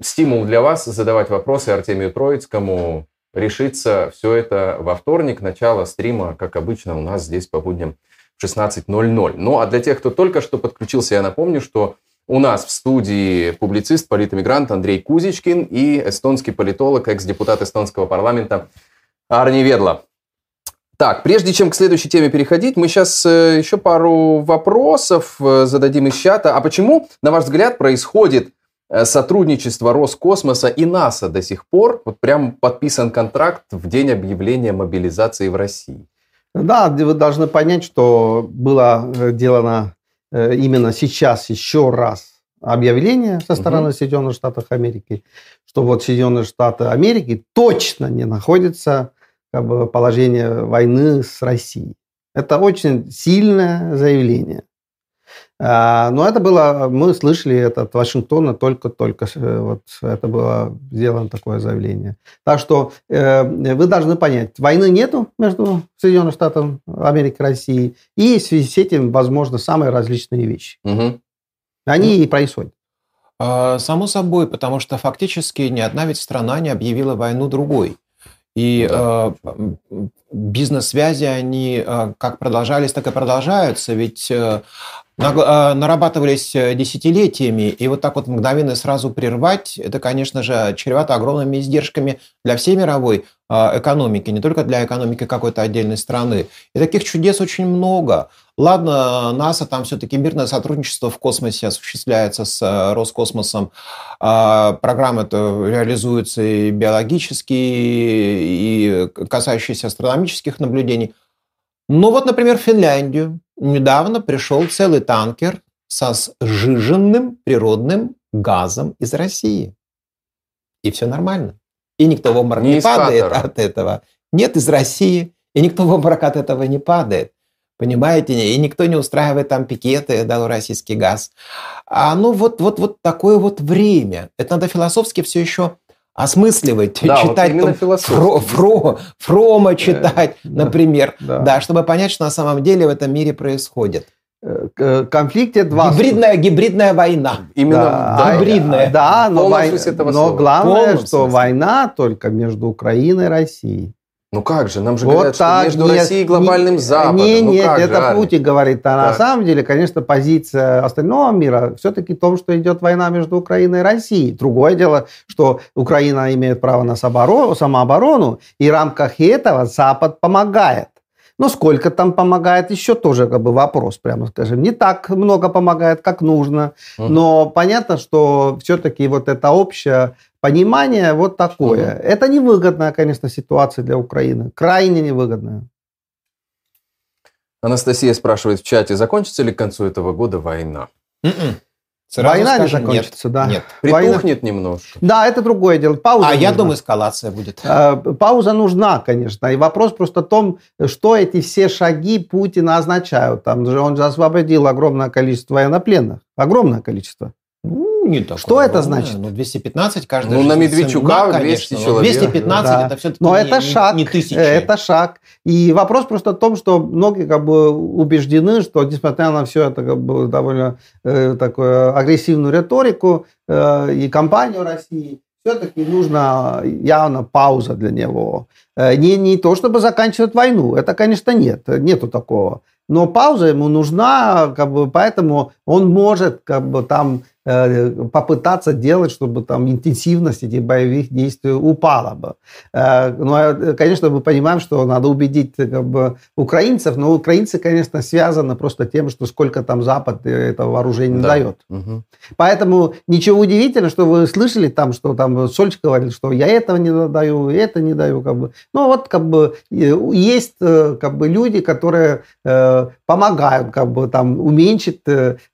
стимул для вас задавать вопросы Артемию Троицкому. Решится все это во вторник, начало стрима, как обычно, у нас здесь по будням. шестнадцать ноль ноль. Ну, а для тех, кто только что подключился, я напомню, что у нас в студии публицист, политэмигрант Андрей Кузичкин и эстонский политолог, экс-депутат эстонского парламента Арни Ведла. Так, прежде чем к следующей теме переходить, мы сейчас еще пару вопросов зададим из чата. А почему, на ваш взгляд, происходит сотрудничество Роскосмоса и НАСА до сих пор? Вот прям подписан контракт в день объявления мобилизации в России. Да, вы должны понять, что было делано именно сейчас еще раз объявление со стороны угу. Соединенных Штатов Америки, что вот Соединенные Штаты Америки точно не находятся как бы, в положении войны с Россией. Это очень сильное заявление. Но это было, мы слышали это от Вашингтона только-только. Вот это было сделано такое заявление. Так что вы должны понять, войны нету между Соединенными Штатами Америки и Россией. И в связи с этим, возможно, самые различные вещи. Угу. Они ну, и происходят. Само собой, потому что фактически ни одна ведь страна не объявила войну другой. И да. э, бизнес-связи, они э, как продолжались, так и продолжаются. Ведь э, на, э, нарабатывались десятилетиями. И вот так вот мгновенно сразу прервать, это, конечно же, чревато огромными издержками для всей мировой э, экономики, не только для экономики какой-то отдельной страны. И таких чудес очень много. Ладно, НАСА, там все-таки мирное сотрудничество в космосе осуществляется с Роскосмосом. Программы-то реализуются и биологические, и касающиеся астрономических наблюдений. Но вот, например, в Финляндию недавно пришел целый танкер со сжиженным природным газом из России. И все нормально. И никто в обморок не, не падает от этого. Нет, из России. И никто в обморок от этого не падает. Понимаете, и никто не устраивает там пикеты, дал российский газ. А ну вот, вот, вот такое вот время. Это надо философски все еще осмысливать, да, читать вот там, Фро, Фро, Фрома читать, да, например, да. Да, чтобы понять, что на самом деле в этом мире происходит. Конфликт два. Гибридная, гибридная война. Именно да, гибридная. Да, но, вой... но главное, полный что смысл. Война только между Украиной и Россией. Ну как же, нам же вот говорят, так, что между нет, Россией и глобальным не, Западом. Нет, ну нет, как это же, Путин говорит. А так. На самом деле, конечно, позиция остального мира все-таки в том, что идет война между Украиной и Россией. Другое дело, что Украина имеет право на самооборону, и в рамках этого Запад помогает. Но сколько там помогает, еще тоже как бы вопрос, прямо скажем. Не так много помогает, как нужно. Uh-huh. Но понятно, что все-таки вот это общее понимание вот такое. Uh-huh. Это невыгодная, конечно, ситуация для Украины. Крайне невыгодная. Анастасия спрашивает в чате, закончится ли к концу этого года война? Mm-mm. Сразу война скажем, не закончится, нет, да. Нет. Притухнет война. Немножко. Да, это другое дело. Пауза а нужна. Я думаю, эскалация будет. Пауза нужна, конечно. И вопрос просто в том, что эти все шаги Путина означают. Там же он же освободил огромное количество военнопленных. Огромное количество. Ну, не так. Что это значит? Ну, двести пятнадцать каждый. Ну, же, на Медведчука семья, двести человек. двести пятнадцать да. Это все-таки но не, это шаг, не тысячи. Это шаг. И вопрос просто в том, что многие как бы убеждены, что несмотря на всю эту как бы, довольно э, такую агрессивную риторику э, и кампанию России, все-таки нужна явно пауза для него. Э, не, не то, чтобы заканчивать войну. Это, конечно, нет. Нету такого. Но пауза ему нужна, как бы, поэтому он может как бы, там, э, попытаться делать, чтобы там, интенсивность этих боевых действий упала бы. Э, но, конечно, мы понимаем, что надо убедить как бы, украинцев, но украинцы, конечно, связаны просто тем, что сколько там Запад этого вооружения да. дает. Угу. Поэтому ничего удивительного, что вы слышали, там, что там Сольский говорил, что я этого не даю, это не даю. Как бы. Ну вот как бы, есть как бы, люди, которые... Э, помогают как бы, там, уменьшить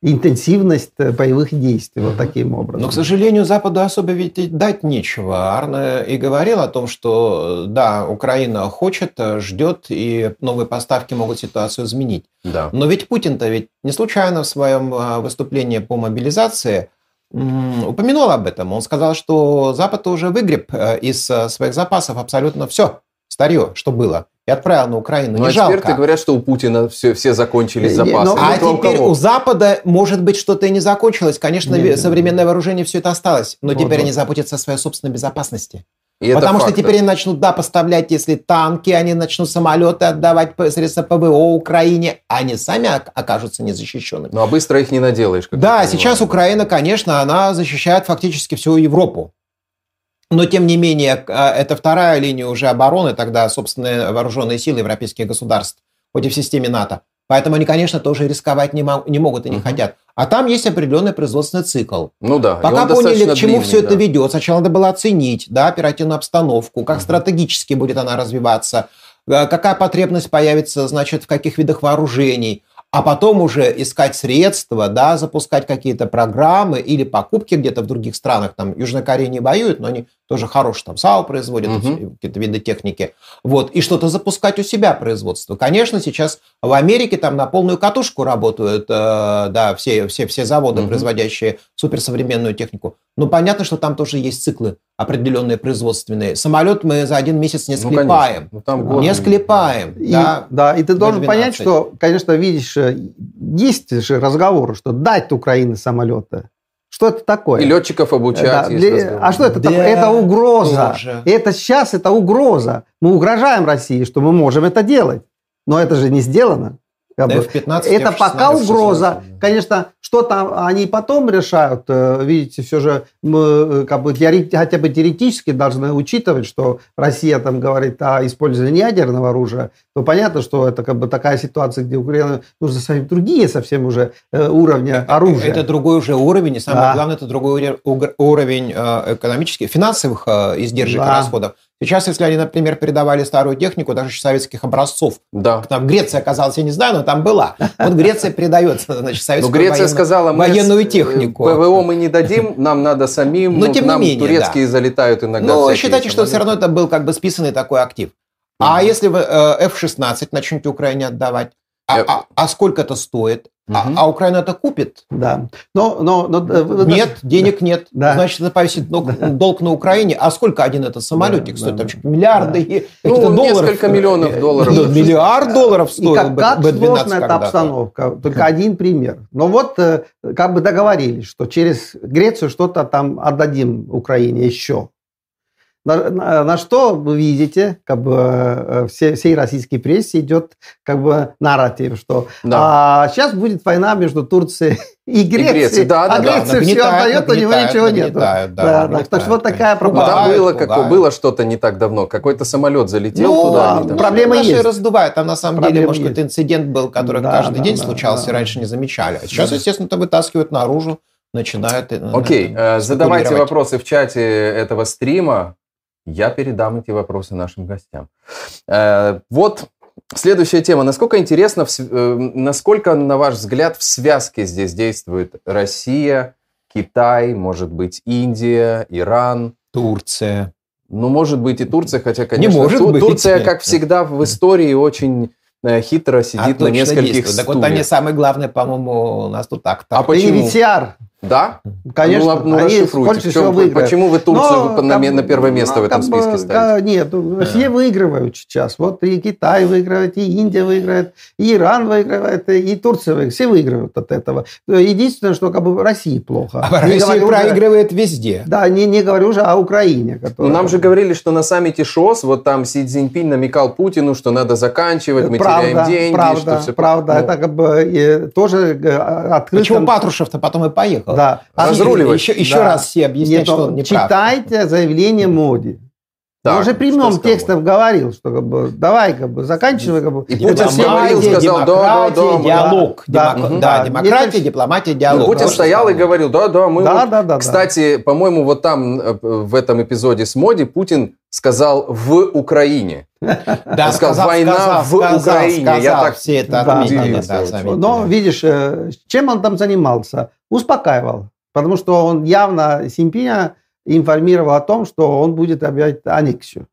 интенсивность боевых действий вот таким образом. Но, к сожалению, Западу особо ведь дать нечего. Арне и говорил о том, что да, Украина хочет, ждет, и новые поставки могут ситуацию изменить. Да. Но ведь Путин-то ведь не случайно в своем выступлении по мобилизации упомянул об этом. Он сказал, что Запад уже выгреб из своих запасов абсолютно все старье, что было. И отправил на Украину. Ну, не а жалко. Теперь ты говорят, что у Путина все, все закончились запасы. Ну, а теперь у, у Запада, может быть, что-то и не закончилось. Конечно, не, современное не, не. вооружение, все это осталось. Но вот теперь вот. Они заботятся о своей собственной безопасности. И потому что факт, теперь да. они начнут да, поставлять, если танки, они начнут самолеты отдавать средства ПВО Украине. Они сами окажутся незащищенными. Ну, а быстро их не наделаешь. Как да, сейчас Украина, конечно, она защищает фактически всю Европу. Но, тем не менее, это вторая линия уже обороны, тогда собственные вооруженные силы европейских государств против системы НАТО. Поэтому они, конечно, тоже рисковать не, мо- не могут и не uh-huh. хотят. А там есть определенный производственный цикл. Ну да. Пока поняли, к чему длинный, все да. это ведет. Сначала надо было оценить да, оперативную обстановку, как uh-huh. стратегически будет она развиваться, какая потребность появится, значит, в каких видах вооружений. а потом уже искать средства, да, запускать какие-то программы или покупки где-то в других странах. Там Южная Корея не воюет, но они тоже хороший там САУ производят, угу. какие-то виды техники. Вот. И что-то запускать у себя производство. Конечно, сейчас в Америке там на полную катушку работают э, да, все, все, все заводы, угу. производящие суперсовременную технику. Но понятно, что там тоже есть циклы определенные производственные. Самолет мы за один месяц не склепаем. Ну, ну, годы, не склепаем. Да. И, да, да, и ты должен двенадцать понять, что, конечно, видишь, есть же разговоры, что дать Украине самолеты. Что это такое? И летчиков обучать. Да, для... А что это да, такое? Это угроза. Тоже. Это сейчас это угроза. Мы угрожаем России, что мы можем это делать. Но это же не сделано. Да бы. пятнадцать, это пока угроза. шестнадцать. Конечно, что там они потом решают. Видите, все же мы как бы, хотя бы теоретически должны учитывать, что Россия там говорит о использовании ядерного оружия. То понятно, что это как бы такая ситуация, где Украине нужны совсем другие совсем уже уровня оружия. Это, это другой уже уровень, и самое да. главное, это другой уровень экономических, финансовых издержек, да. расходов. Сейчас, если они, например, передавали старую технику, даже советских образцов, да. там Греция оказалась, я не знаю, но там была. Вот Греция передает, значит, советскую военную, Греция сказала, военную технику. ПВО мы не дадим, нам надо самим, но, тем нам не менее, турецкие да. залетают иногда. Но считайте, что все равно это был как бы списанный такой актив. А угу. если вы эф шестнадцать начнете Украине отдавать, а, а, а сколько это стоит? Угу. А, а Украина это купит? Да. Но, но, но, нет, да. денег нет. Да. Значит, это повесит да. долг на Украине. А сколько один этот самолетик да, стоит? Да, там, миллиарды да. ну, долларов. Несколько миллионов долларов. Да, миллиард долларов стоил. И как, как сложна эта обстановка. Только да. один пример. Но вот как бы договорились, что через Грецию что-то там отдадим Украине еще. На, на, на что вы видите, как бы все, всей российской прессе идет как бы нарратив, что да. а, сейчас будет война между Турцией и Грецией, и Грецией. Да, да, а да, Греция да, все отдает, у него ничего нет. Да, да, да, так что вот такая пропаганда. Там было, как, было что-то не так давно, какой-то самолет залетел ну, туда. Ну, там... проблема наши есть. Раздувают, там на самом проблема деле, может, какой-то инцидент был, который да, каждый да, день да, случался, да. раньше не замечали. А сейчас, да. естественно, это вытаскивают наружу, начинают... Окей, okay. задавайте вопросы в чате этого стрима. Я передам эти вопросы нашим гостям. Вот следующая тема. Насколько интересно, насколько, на ваш взгляд, в связке здесь действует Россия, Китай, может быть, Индия, Иран? Турция. Ну, может быть, и Турция, хотя, конечно, не может Тур- быть. Турция, как всегда, в истории очень... хитро сидит а на нескольких действует. Стульях. Так вот они самые главные, по-моему, у нас тут так. так. А почему? эн ви ти ар. Да? Конечно. Ну, ну, они больше всего выиграют. Почему вы Турцию Но, на, там, на первое место в этом там, списке ставите? Нет, Россия да. выигрывает сейчас. Вот и Китай выигрывает, и Индия выиграет, и Иран выигрывает, и Турция выигрывает. Все выигрывают от этого. Единственное, что как бы России плохо. А не Россия проигрывает уже, везде. Да, не, не говорю уже о Украине. Которая... Нам же говорили, что на саммите ШОС вот там Си Цзиньпинь намекал Путину, что надо заканчивать, мы правда, теряем деньги. Правда, что все... правда. Ну... Это как бы тоже открыто. Почему Патрушев-то потом и поехал? Да. Разруливать. Еще, еще да. раз все объяснять, что он не прав. Читайте заявление Моди. Да, он же прямым текстом говорил, что как бы, давай как бы, заканчивай. Как бы. И Путин все говорил, сказал, да, да, диалог. Да, да, да, да. Демократия, дипломатия, диалог. Путин да, стоял да. и говорил, да, да, мы... Да, вот... да, да, Кстати, да. по-моему, вот там, в этом эпизоде с Моди, Путин сказал «в Украине». Да, сказал, война сказал, в сказал, Украине. Сказал, Я так все это да, отметил. Да, да, Но, видишь, чем он там занимался? Успокаивал. Потому что он явно Симпиня информировал о том, что он будет объявлять аннексию.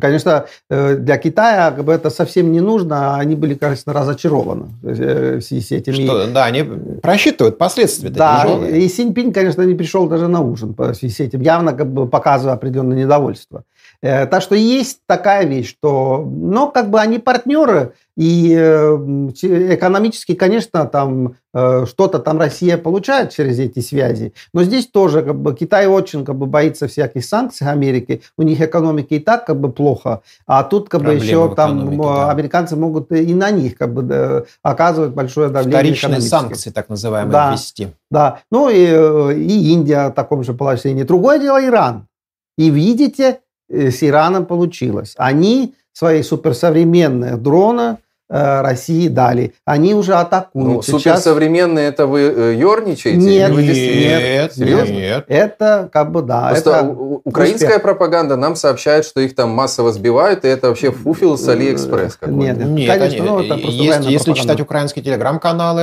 Конечно, для Китая как бы, это совсем не нужно. Они были, конечно, разочарованы в связи с этим. Что, и... Да, они просчитывают последствия. Да, тяжелые. И Синьпинь, конечно, не пришел даже на ужин в связи с этим, явно как бы, показывая определенное недовольство. Так что есть такая вещь, что, ну, как бы они партнеры, и экономически, конечно, там что-то там Россия получает через эти связи, но здесь тоже как бы, Китай очень как бы, боится всяких санкций Америки, у них экономика и так как бы плохо, а тут как бы, еще там да. американцы могут и на них как бы, оказывать большое давление. Вторичные санкции, так называемые, да, ввести. Да, ну и, и Индия в таком же положении. Другое дело Иран. И видите... с Ираном получилось. Они свои суперсовременные дроны России дали. Они уже атакуют. Ну, сейчас... Суперсовременные, это вы ерничаете? Нет, или вы нет, нет, нет. Это как бы да. Просто это украинская успех. Пропаганда нам сообщает, что их там массово сбивают, и это вообще фуфил с Алиэкспресс. Нет, нет, нет, конечно. Они... Ну, это если, если читать украинские телеграм-каналы,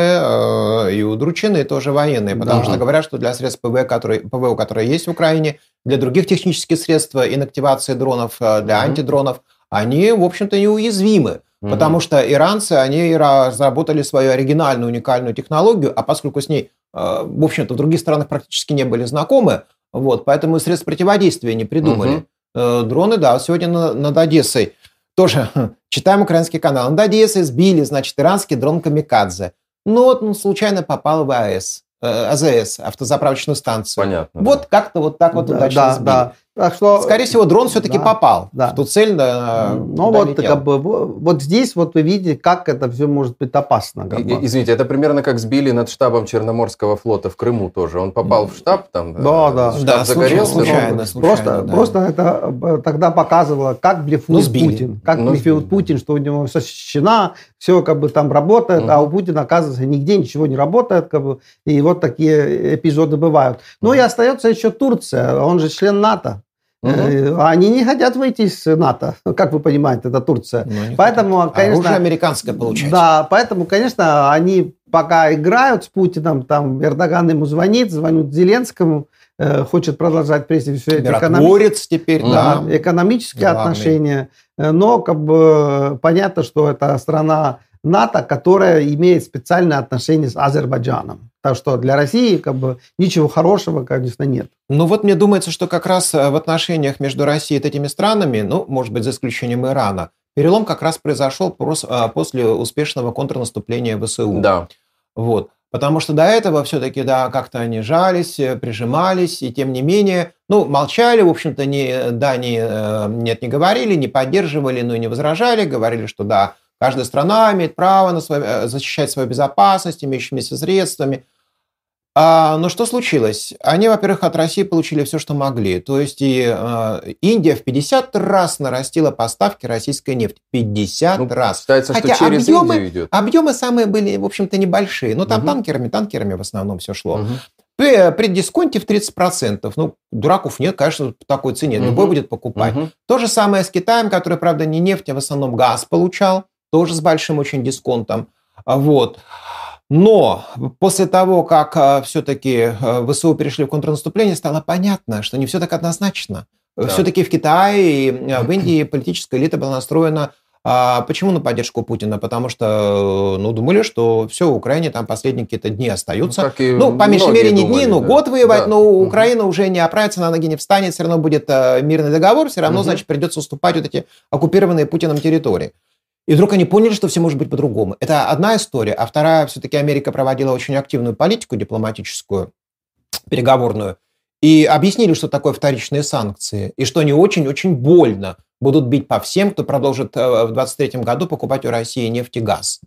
э, и удручены тоже военные, потому да. что говорят, что для средств ПВО, которые, ПВО, которые есть в Украине, для других технических средств, инактивации дронов, для антидронов, они, в общем-то, неуязвимы. Потому mm-hmm. что иранцы, они разработали свою оригинальную, уникальную технологию, а поскольку с ней, в общем-то, в других странах практически не были знакомы, вот, поэтому средств противодействия не придумали. Mm-hmm. Дроны, да, сегодня над Одессой тоже, читаем украинский канал, над Одессой сбили, значит, иранский дрон «Камикадзе». Ну вот он случайно попал в АЭС, АЗС, автозаправочную станцию. Понятно. Вот да. как-то вот так вот да, удачно да, сбили. Да. Так что, скорее всего, дрон все-таки да, попал да. в ту цель. Да, ну, вот, как бы, вот здесь вот вы видите, как это все может быть опасно. Как бы. Извините, это примерно как сбили над штабом Черноморского флота в Крыму тоже. Он попал в штаб, там да, да. штаб да, загорелся. Случайно, но... случайно, просто, да. просто это тогда показывало, как блефует ну, Путин. Как ну, блефует Путин, что у него все счищено, все как бы там работает, угу. а у Путина, оказывается, нигде ничего не работает. Как бы, и вот такие эпизоды бывают. Ну угу. и остается еще Турция, он же член НАТО. Угу. Они не хотят выйти из НАТО, как вы понимаете, это Турция. Поэтому, конечно, оружие американское получается. Да, поэтому, конечно, они пока играют с Путиным, там Эрдоган ему звонит, звонит Зеленскому, э, хочет продолжать прессе все это экономические, теперь, да. Да, экономические отношения. Но как бы понятно, что это страна НАТО, которая имеет специальные отношения с Азербайджаном. Так что для России как бы ничего хорошего, конечно, нет. Ну вот мне думается, что как раз в отношениях между Россией и этими странами, ну, может быть, за исключением Ирана, перелом как раз произошел после успешного контрнаступления ВСУ. Да. Вот. Потому что до этого все-таки, да, как-то они жались, прижимались, и тем не менее, ну, молчали, в общем-то, не, да, не, нет, не говорили, не поддерживали, ну и не возражали, говорили, что да, каждая страна имеет право на свою, защищать свою безопасность имеющимися средствами. А, но что случилось? Они, во-первых, от России получили все, что могли. То есть и, э, Индия в пятьдесят раз нарастила поставки российской нефти. пятьдесят ну, раз. Считается, хотя что через объемы, Индию идет. Объемы самые были, в общем-то, небольшие. Но там угу. танкерами, танкерами в основном все шло. Угу. При, при дисконте в тридцать процентов. Ну, дураков нет, конечно, по такой цене. Угу. Любой будет покупать. Угу. То же самое с Китаем, который, правда, не нефть, а в основном газ получал. Тоже с большим очень дисконтом. Вот. Но после того, как все-таки ВСУ перешли в контрнаступление, стало понятно, что не все так однозначно. Да. Все-таки в Китае и в Индии политическая элита была настроена... Почему на поддержку Путина? Потому что ну, думали, что все, в Украине там последние какие-то дни остаются. Ну, ну по меньшей мере, не думали, дни, но да. год воевать. Да. Но Украина угу. уже не оправится, на ноги не встанет, все равно будет мирный договор, все равно, угу. значит, придется уступать вот эти оккупированные Путиным территории. И вдруг они поняли, что все может быть по-другому. Это одна история. А вторая, все-таки Америка проводила очень активную политику дипломатическую, переговорную. И объяснили, что такое вторичные санкции. И что они очень-очень больно будут бить по всем, кто продолжит в двадцать третьем году покупать у России нефть и газ.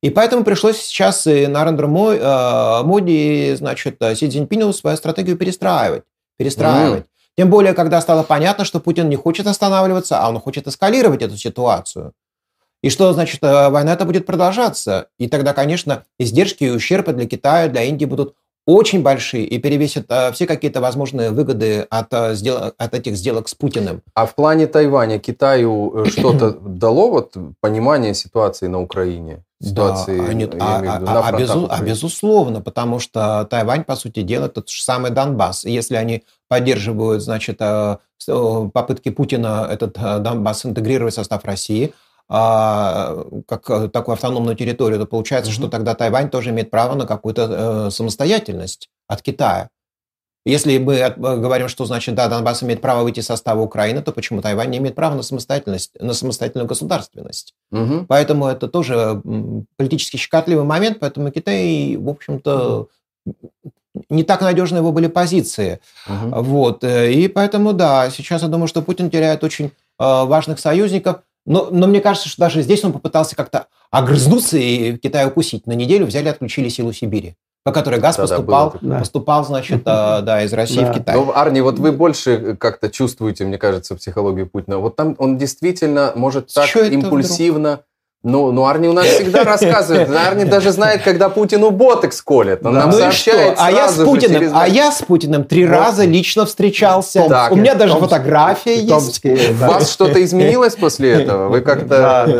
И поэтому пришлось сейчас и Нарендру Моди, и, значит, Си Цзиньпину свою стратегию перестраивать. Перестраивать. Mm. Тем более, когда стало понятно, что Путин не хочет останавливаться, а он хочет эскалировать эту ситуацию. И что, значит, война-то будет продолжаться. И тогда, конечно, издержки и ущерб для Китая, для Индии будут очень большие и перевесят все какие-то возможные выгоды от, от этих сделок с Путиным. А в плане Тайваня Китаю что-то дало вот, понимание ситуации на Украине? Ситуации, да, нет, а, виду, а, а, безу, а безусловно, потому что Тайвань, по сути дела, тот же самый Донбасс. И если они поддерживают, значит, попытки Путина этот Донбасс интегрировать в состав России... как такую автономную территорию, то получается, mm-hmm. что тогда Тайвань тоже имеет право на какую-то э, самостоятельность от Китая. Если мы от, говорим, что, значит, да, Донбасс имеет право выйти из состава Украины, то почему Тайвань не имеет права на самостоятельность, на самостоятельную государственность? Mm-hmm. Поэтому это тоже политически щекотливый момент, поэтому Китай, в общем-то, mm-hmm. не так надежны его были позиции. Mm-hmm. Вот. И поэтому, да, сейчас я думаю, что Путин теряет очень э, важных союзников. Но, но мне кажется, что даже здесь он попытался как-то огрызнуться и Китай укусить. На неделю взяли, отключили силу Сибири, по которой газ да, поступал, да, было, поступал, значит, да, из России да. в Китай. Но, Арни, вот вы больше как-то чувствуете, мне кажется, психологию Путина. Вот там он действительно может так импульсивно... Вдруг? Ну, ну, Арни у нас всегда рассказывает. Арни даже знает, когда Путину ботекс колет. Он да. нам ну сообщает и что? А я с Путиным, через... а я с Путиным три вот. раза лично встречался. Так, у меня даже Томск, фотография Томск, есть. У вас что-то изменилось после этого? Вы как-то...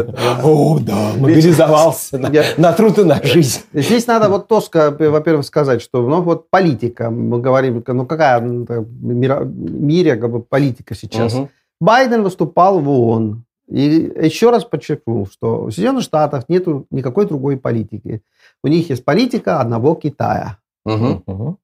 Да. О, да, мобилизовался на, на труд и на жизнь. Здесь надо вот Тоска, во-первых, сказать, что ну, вот политика, мы говорим, ну какая в мире как бы, политика сейчас. Угу. Байден выступал в ООН. И еще раз подчеркнул, что у Соединенных Штатов нет никакой другой политики. У них есть политика одного Китая. Угу, угу.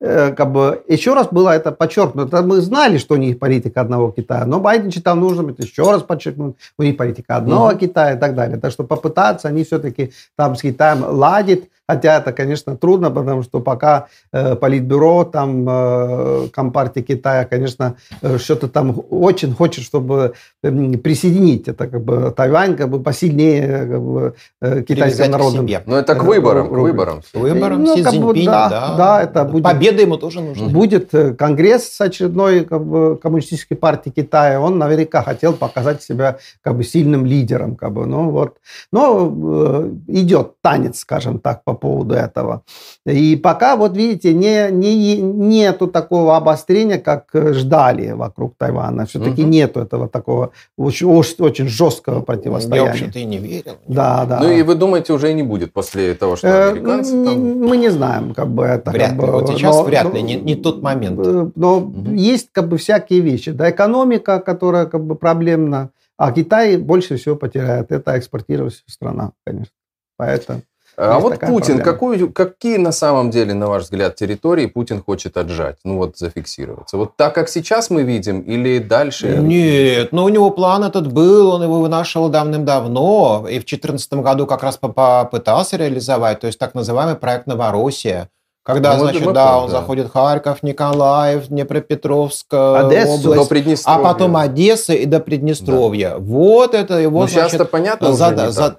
Э, как бы, еще раз было это подчеркнуто. Мы знали, что у них политика одного Китая, но Байден считал нужным это еще раз подчеркнуть. У них политика одного угу. Китая и так далее. Так что попытаться они все-таки там с Китаем ладить. Хотя это, конечно, трудно, потому что пока э, политбюро, там, э, Компартия Китая, конечно, э, что-то там очень хочет, чтобы э, присоединить это, как бы, Тайвань, как бы, посильнее как бы, э, китайским народом. Ну, это к выборам, к выборам. К выборам, ну, Си Цзиньпинь, как бы, да, да, да, это будет... Победа ему тоже нужна. Будет конгресс очередной, как бы, Коммунистической партии Китая, он наверняка хотел показать себя, как бы, сильным лидером, как бы, ну, вот. Но э, идет танец, скажем так, по поводу этого. И пока, вот видите, не, не, нету такого обострения, как ждали вокруг Тайвана. Все-таки угу. нету этого такого очень, очень жесткого противостояния. Я, в общем-то, и не верил. Да, да. Ну и вы думаете, уже и не будет после того, что американцы э, там... Мы не знаем, как бы это... Вряд как бы, ли. Вот сейчас но, вряд но, ли, не, не тот момент. Но угу. есть, как бы, всякие вещи. Да, экономика, которая, как бы, проблемна. А Китай больше всего потеряет. Это экспортирующая страна, конечно. Поэтому... А есть вот Путин, какую, какие на самом деле, на ваш взгляд, территории Путин хочет отжать, ну вот зафиксироваться? Вот так, как сейчас мы видим, или дальше? Нет, ну у него план этот был, он его вынашивал давным-давно, и в две тысячи четырнадцатом году как раз попытался реализовать, то есть так называемый проект «Новороссия». Когда, ну, значит, да, он да. заходит в Харьков, Николаев, Днепропетровск, Одессу, область, а потом Одесса и до Приднестровья. Да. Вот это его, ну, значит... сейчас-то понятно за, уже не за...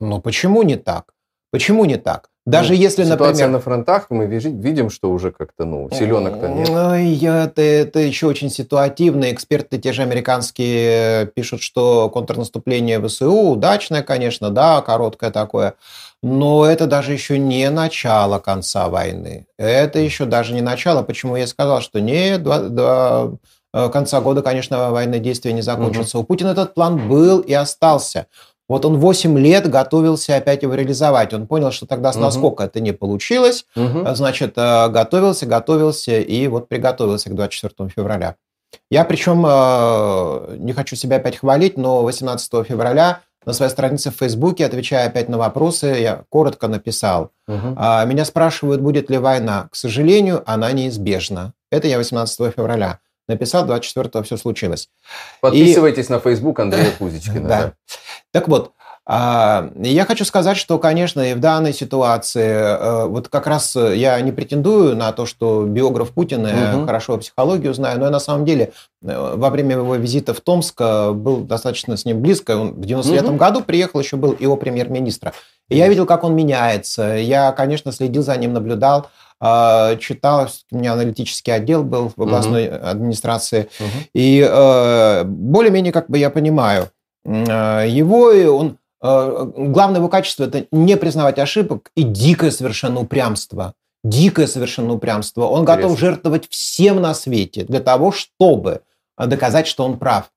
Ну почему не так? Почему не так? Даже ну, если, ситуация, например... на фронтах, мы видим, что уже как-то, ну, силенок-то нет. Ой, это, это еще очень ситуативно. Эксперты те же американские пишут, что контрнаступление ВСУ удачное, конечно, да, короткое такое. Но это даже еще не начало конца войны. Это еще даже не начало. Почему я сказал, что нет, до конца года, конечно, военные действия не закончатся. Угу. У Путина этот план был и остался. Вот он восемь лет готовился опять его реализовать. Он понял, что тогда насколько угу. это не получилось. Угу. Значит, готовился, готовился и вот приготовился к двадцать четвёртому февраля. Я причем не хочу себя опять хвалить, но восемнадцатого февраля на своей странице в Фейсбуке, отвечая опять на вопросы, я коротко написал. Угу. Меня спрашивают, будет ли война. К сожалению, она неизбежна. Это я восемнадцатого февраля. Написал, двадцать четвёртого все случилось. Подписывайтесь и... на Facebook Андрея Пузичкина. Да. Да. Так вот, я хочу сказать, что, конечно, и в данной ситуации, вот как раз я не претендую на то, что биограф Путина, угу. хорошо психологию знаю, но я на самом деле во время его визита в Томск был достаточно с ним близко. Он в девяносто девятом угу. году приехал, еще был его премьер-министр. И я видел, как он меняется. Я, конечно, следил за ним, наблюдал. Читал, у меня аналитический отдел был в областной uh-huh. администрации, uh-huh. и э, более-менее, как бы я понимаю, э, его, он, э, главное его качество – это не признавать ошибок и дикое совершенно упрямство. Дикое совершенно упрямство. Он Интересно. готов жертвовать всем на свете для того, чтобы доказать, что он прав.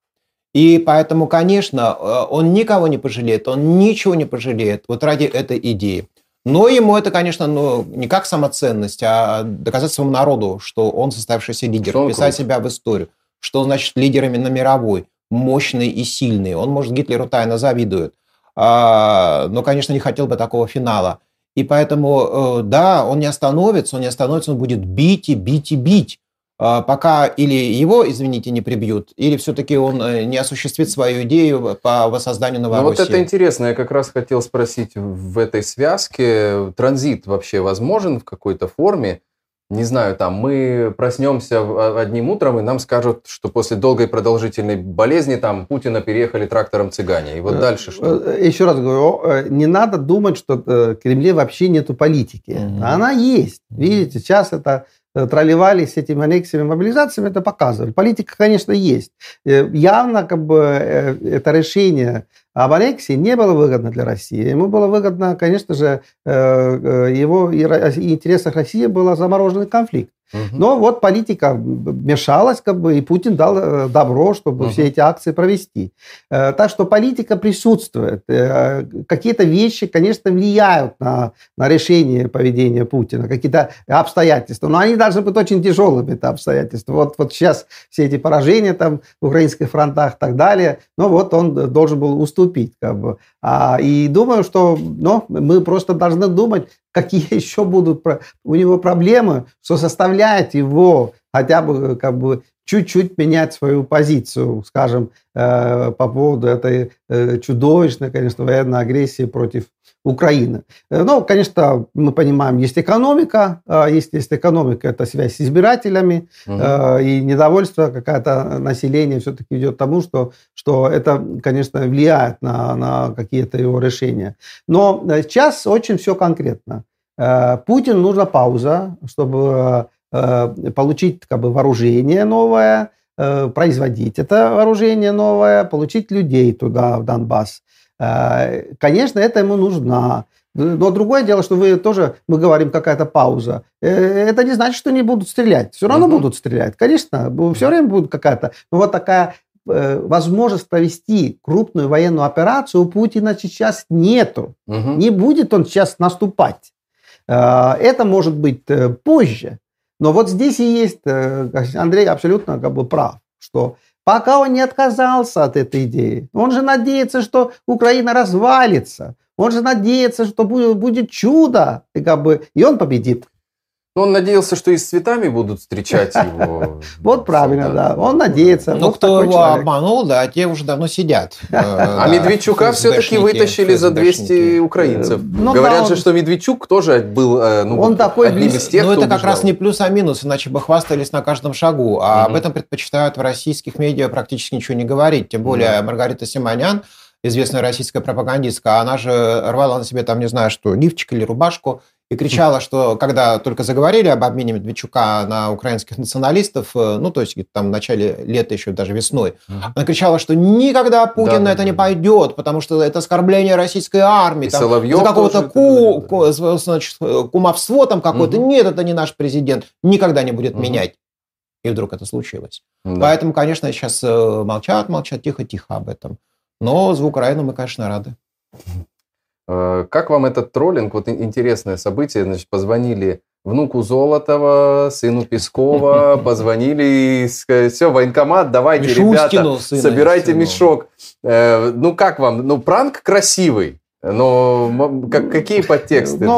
И поэтому, конечно, он никого не пожалеет, он ничего не пожалеет вот ради этой идеи. Но ему это, конечно, ну, не как самоценность, а доказать своему народу, что он состоявшийся лидер, вписать себя в историю, что значит лидер именно мировой, мощный и сильный. Он, может, Гитлеру тайно завидует, но, конечно, не хотел бы такого финала. И поэтому, да, он не остановится, он не остановится, он будет бить и бить и бить, пока или его, извините, не прибьют, или все-таки он не осуществит свою идею по воссозданию Новороссии. Ну вот это интересно. Я как раз хотел спросить в этой связке. Транзит вообще возможен в какой-то форме? Не знаю, там мы проснемся одним утром, и нам скажут, что после долгой продолжительной болезни там Путина переехали трактором цыгане. И вот дальше что? Еще раз говорю, не надо думать, что в Кремле вообще нету политики. Mm-hmm. Она есть. Видите, сейчас это... троллевались с этими аннексиями, мобилизациями, это показывали. Политика, конечно, есть. Явно, как бы, это решение А в Алексии не было выгодно для России. Ему было выгодно, конечно же, его и в интересах России был замороженный конфликт. Угу. Но вот политика мешалась, как бы, и Путин дал добро, чтобы угу. все эти акции провести. Так что политика присутствует. Какие-то вещи, конечно, влияют на, на решение поведения Путина, какие-то обстоятельства. Но они должны быть очень тяжелыми, это обстоятельства. Вот, вот сейчас все эти поражения там, в украинских фронтах и так далее, ну вот он должен был уступить. Как бы. А, и думаю, что ну, мы просто должны думать, какие еще будут у него проблемы, что составляет его хотя бы как бы чуть-чуть менять свою позицию, скажем, по поводу этой чудовищной, конечно, военной агрессии против Украины. Ну, конечно, мы понимаем, есть экономика, если есть экономика, это связь с избирателями, угу. и недовольство какое-то население все-таки идет к тому, что, что это, конечно, влияет на, на какие-то его решения. Но сейчас очень все конкретно. Путину нужна пауза, чтобы получить как бы, вооружение новое, производить это вооружение новое, получить людей туда, в Донбасс. Конечно, это ему нужно. Но другое дело, что вы тоже, мы говорим, какая-то пауза. Это не значит, что не будут стрелять. Все равно угу. будут стрелять. Конечно, все время будет какая-то. Но вот такая возможность провести крупную военную операцию у Путина сейчас нету. Угу. Не будет он сейчас наступать. Это может быть позже. Но вот здесь и есть, Андрей абсолютно как бы прав, что пока он не отказался от этой идеи, он же надеется, что Украина развалится, он же надеется, что будет, будет чудо, и, как бы, и он победит. Он надеялся, что и с цветами будут встречать его. Вот правильно, да. Он надеется. Ну, кто его обманул, да, те уже давно сидят. А Медведчука все-таки вытащили за двести украинцев. Говорят же, что Медведчук тоже был одним из тех, кто убеждал. Ну, это как раз не плюс, а минус, иначе бы хвастались на каждом шагу. А об этом предпочитают в российских медиа практически ничего не говорить. Тем более Маргарита Симонян, известная российская пропагандистка, она же рвала на себе там, не знаю, что, лифчик или рубашку, и кричала, что когда только заговорили об обмене Медведчука на украинских националистов, ну, то есть там в начале лета еще, даже весной, она кричала, что никогда Путин да, на это да, не да. пойдет, потому что это оскорбление российской армии, там, за какого-то ку- ку- значит, кумовство там какое-то, угу. нет, это не наш президент, никогда не будет угу. менять. И вдруг это случилось. Да. Поэтому, конечно, сейчас молчат, молчат, тихо-тихо об этом. Но за Украину мы, конечно, рады. Как вам этот троллинг? Вот интересное событие. Значит, позвонили внуку Золотова, сыну Пескова, позвонили, сказали, все, военкомат, давайте, ребята, собирайте мешок. Ну, как вам? Ну, пранк красивый, но какие подтексты здесь?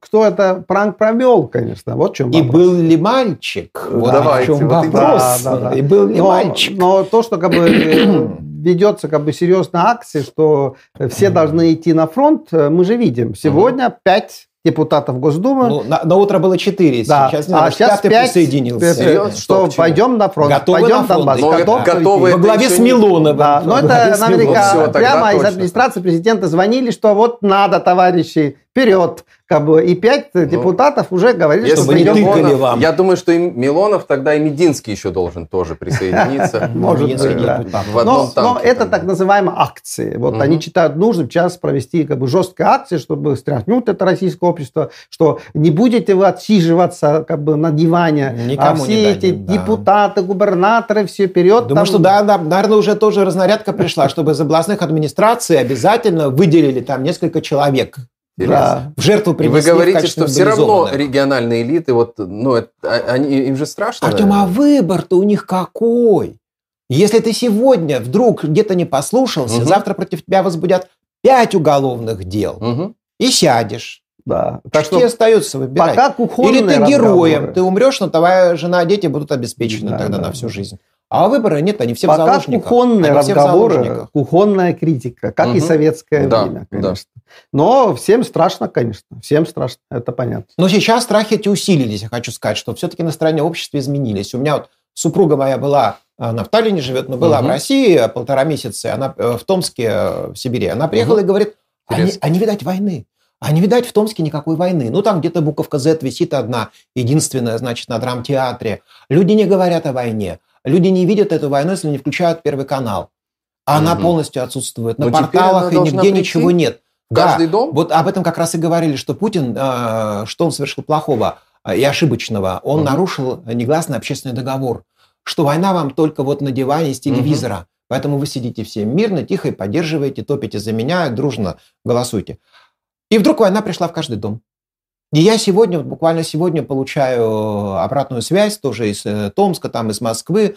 Кто это пранк провел, конечно, вот в чем вопрос. И был ли мальчик? Вот в чем вопрос. И был ли мальчик? Но то, что как бы... ведется как бы серьезная акция, что все должны идти на фронт. Мы же видим, сегодня пять депутатов Госдумы. Ну, на, на утро было четыре, да. сейчас, а сейчас пять присоединился. Серьезно? Что, что пойдем на фронт, готовы пойдем на фронт, Донбасс, готовы, готовы, готовы. Во главе с Милоновым. Да. Но это наверняка все, прямо из администрации президента звонили, что вот надо, товарищи, вперед. Как бы, и пять ну, депутатов уже говорили, если что... Если тыкали вам. Я думаю, что и Милонов, тогда и Мединский еще должен тоже присоединиться. Может быть, да. Но это так называемые акции. Вот они считают нужным сейчас провести жесткие акции, чтобы стряхнуть это российское общество, что не будете вы отсиживаться на диване, а все эти депутаты, губернаторы, все вперед. Думаю, что, да, наверное, уже тоже разнарядка пришла, чтобы из областных администраций обязательно выделили там несколько человек. Да. В жертву принесли. Вы говорите, что все равно региональные элиты, вот, ну, они, им же страшно. Артем, а выбор-то у них какой? Если ты сегодня вдруг где-то не послушался, угу. завтра против тебя возбудят пять уголовных дел. Угу. И сядешь. Да. Так что остается выбирать. Пока Или ты героем, разговоры. Ты умрешь, но твоя жена, дети будут обеспечены да, тогда да. на всю жизнь. А выбора нет, они все пока в заложниках. Пока кухонные разговоры, кухонная критика, как угу. и советское да, время, конечно. Да. Но всем страшно, конечно, всем страшно, это понятно. Но сейчас страхи эти усилились, я хочу сказать, что все-таки настроения общества изменились. У меня вот супруга моя была, она в Таллине живет, но была угу. в России полтора месяца, она в Томске, в Сибири. Она приехала угу. и говорит, они, они, видать, войны. А не видать в Томске никакой войны. Ну, там где-то буковка зет висит одна, единственная, значит, на драмтеатре. Люди не говорят о войне. Люди не видят эту войну, если не включают Первый канал. а она полностью отсутствует. На порталах и нигде ничего нет. Каждый дом? Вот об этом как раз и говорили, что Путин, что он совершил плохого и ошибочного, он нарушил негласный общественный договор, что война вам только вот на диване с телевизора. Поэтому вы сидите все мирно, тихо и поддерживаете, топите за меня, дружно голосуйте. И вдруг война пришла в каждый дом. И я сегодня, вот буквально сегодня, получаю обратную связь тоже из Томска, там, из Москвы.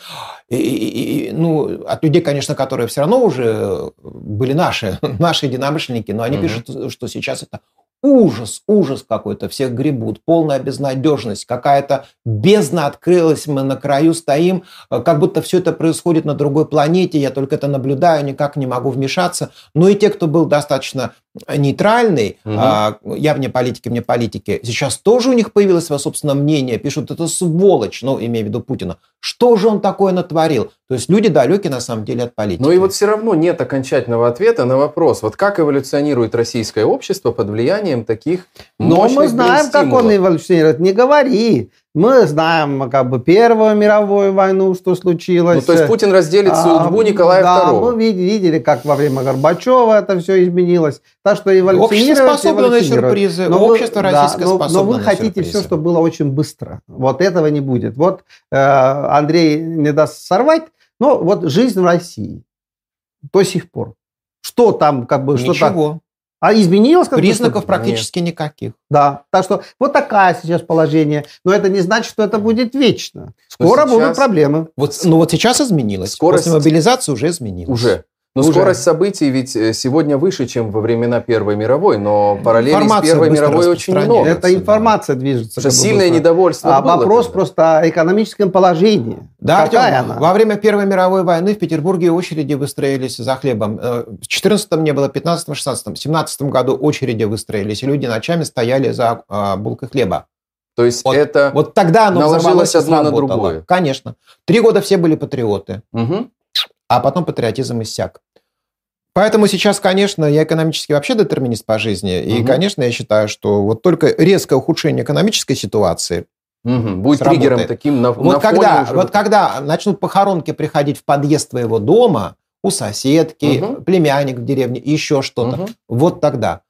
И, и, и, ну, от людей, конечно, которые все равно уже были наши, наши единомышленники, но они mm-hmm. пишут, что сейчас это ужас, ужас какой-то, всех гребут, полная безнадежность, какая-то бездна открылась, мы на краю стоим, как будто все это происходит на другой планете, я только это наблюдаю, никак не могу вмешаться. Ну и те, кто был достаточно нейтральный, угу. а, я вне политики, вне политики, сейчас тоже у них появилось свое собственное мнение, пишут, это сволочь, ну, имея в виду Путина. Что же он такое натворил? То есть люди далекие, на самом деле, от политики. Но и вот все равно нет окончательного ответа на вопрос, вот как эволюционирует российское общество под влиянием таких мощных стимулов. Но мы знаем, как он эволюционирует. Не говори. Мы знаем, как бы, Первую мировую войну, что случилось. Ну, то есть Путин разделит судьбу а, Николая да, второго. Да, мы видели, как во время Горбачева это все изменилось. Так что эволюционирует. Общество способно на сюрпризы. Но общество вы, российское да, способно но, но вы хотите сюрпризы. Все, чтобы было очень быстро. Вот этого не будет. Вот э, Андрей не даст сорвать. Но вот жизнь в России до сих пор. Что там, как бы, что-то... Ничего. А изменилось как-то? Признаков практически нет. Никаких. Да. Так что вот такое сейчас положение. Но это не значит, что это будет вечно. Скоро сейчас... будут проблемы. Вот, ну вот сейчас изменилось. Скорость... После мобилизации уже изменилось. Уже. Но уже. Скорость событий ведь сегодня выше, чем во времена Первой мировой, но параллели информация с Первой мировой очень много. Это информация движется. Уже сильное было. недовольство. А было вопрос тогда. просто о экономическом положении. Да, Какая Артем, она? Во время Первой мировой войны в Петербурге очереди выстроились за хлебом. В четырнадцатом не было, в пятнадцатом, шестнадцатом, семнадцатом году очереди выстроились, и люди ночами стояли за булкой хлеба. То есть вот, это вот тогда оно наложилось одно на другое. Конечно. Три года все были патриоты. Угу. А потом патриотизм иссяк. Поэтому сейчас, конечно, я экономически вообще детерминист по жизни. Угу. И, конечно, я считаю, что вот только резкое ухудшение экономической ситуации угу. будет сработает. триггером таким на, вот на когда, фоне уже. Вот когда начнут похоронки приходить в подъезд твоего дома, у соседки, угу. племянник в деревне, еще что-то, угу. вот тогда.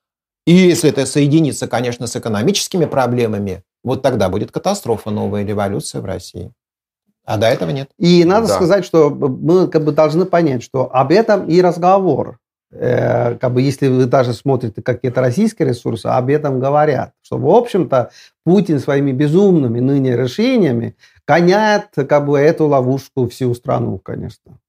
И если это соединится, конечно, с экономическими проблемами, вот тогда будет катастрофа, новая революция в России. А до этого нет. И надо да. сказать, что мы, как бы, должны понять, что об этом и разговор. Э, как бы, если вы даже смотрите какие-то российские ресурсы, об этом говорят. Что, в общем-то, Путин своими безумными ныне решениями гоняет, как бы, эту ловушку всю страну, конечно.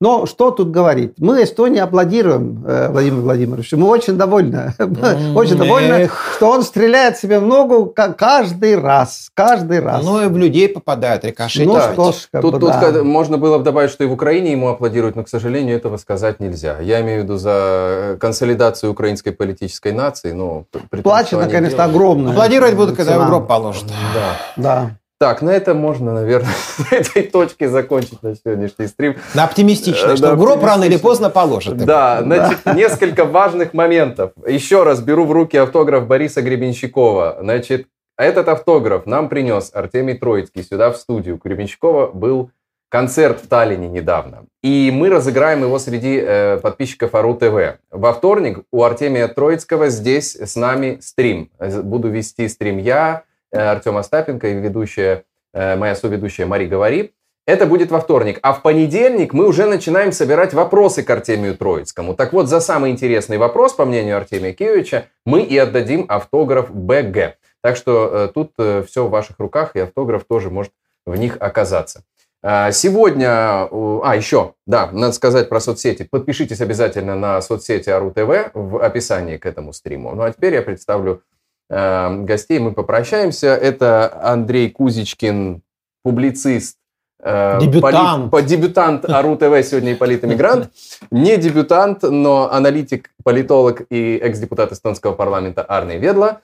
Но что тут говорить? Мы Эстонии аплодируем э, Владимиру Владимировичу. Мы очень довольны. Мы очень довольны, что он стреляет себе в ногу каждый раз. Каждый раз. Ну и в людей попадает рикошет. Ну, да. что ж, как тут, бы, тут да. можно было бы добавить, что и в Украине ему аплодируют, но, к сожалению, этого сказать нельзя. Я имею в виду за консолидацию украинской политической нации. Но при Плачет, том, она, конечно, делают... огромное. Аплодировать будут, когда в гроб положат. Да. да. Так, на это можно, наверное, с этой точки закончить наш сегодняшний стрим. На оптимистично, что гроб рано или поздно положат. Да, значит, несколько важных моментов. Еще раз беру в руки автограф Бориса Гребенщикова. Значит, этот автограф нам принес Артемий Троицкий сюда, в студию. У Гребенщикова был концерт в Таллине недавно. И мы разыграем его среди э, подписчиков АРУ-ТВ. Во вторник у Артемия Троицкого здесь с нами стрим. Буду вести стрим я, Артем Остапенко и ведущая, моя соведущая Мари Говори. Это будет во вторник. А в понедельник мы уже начинаем собирать вопросы к Артемию Троицкому. Так вот, за самый интересный вопрос, по мнению Артемия Киевича, мы и отдадим автограф БГ. Так что тут все в ваших руках, и автограф тоже может в них оказаться. Сегодня... А, еще, да, надо сказать про соцсети. Подпишитесь обязательно на соцсети АРУ-ТВ в описании к этому стриму. Ну, а теперь я представлю гостей, мы попрощаемся. Это Андрей Кузичкин, публицист, дебютант, поли, дебютант АРУ-ТВ сегодня и политэмигрант. Не дебютант, но аналитик, политолог и экс-депутат эстонского парламента Арне Ведла.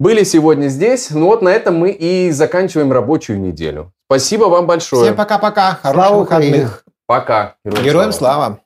Были сегодня здесь. Ну вот на этом мы и заканчиваем рабочую неделю. Спасибо вам большое. Всем пока-пока. Хороших выходных. Пока. Героям слава.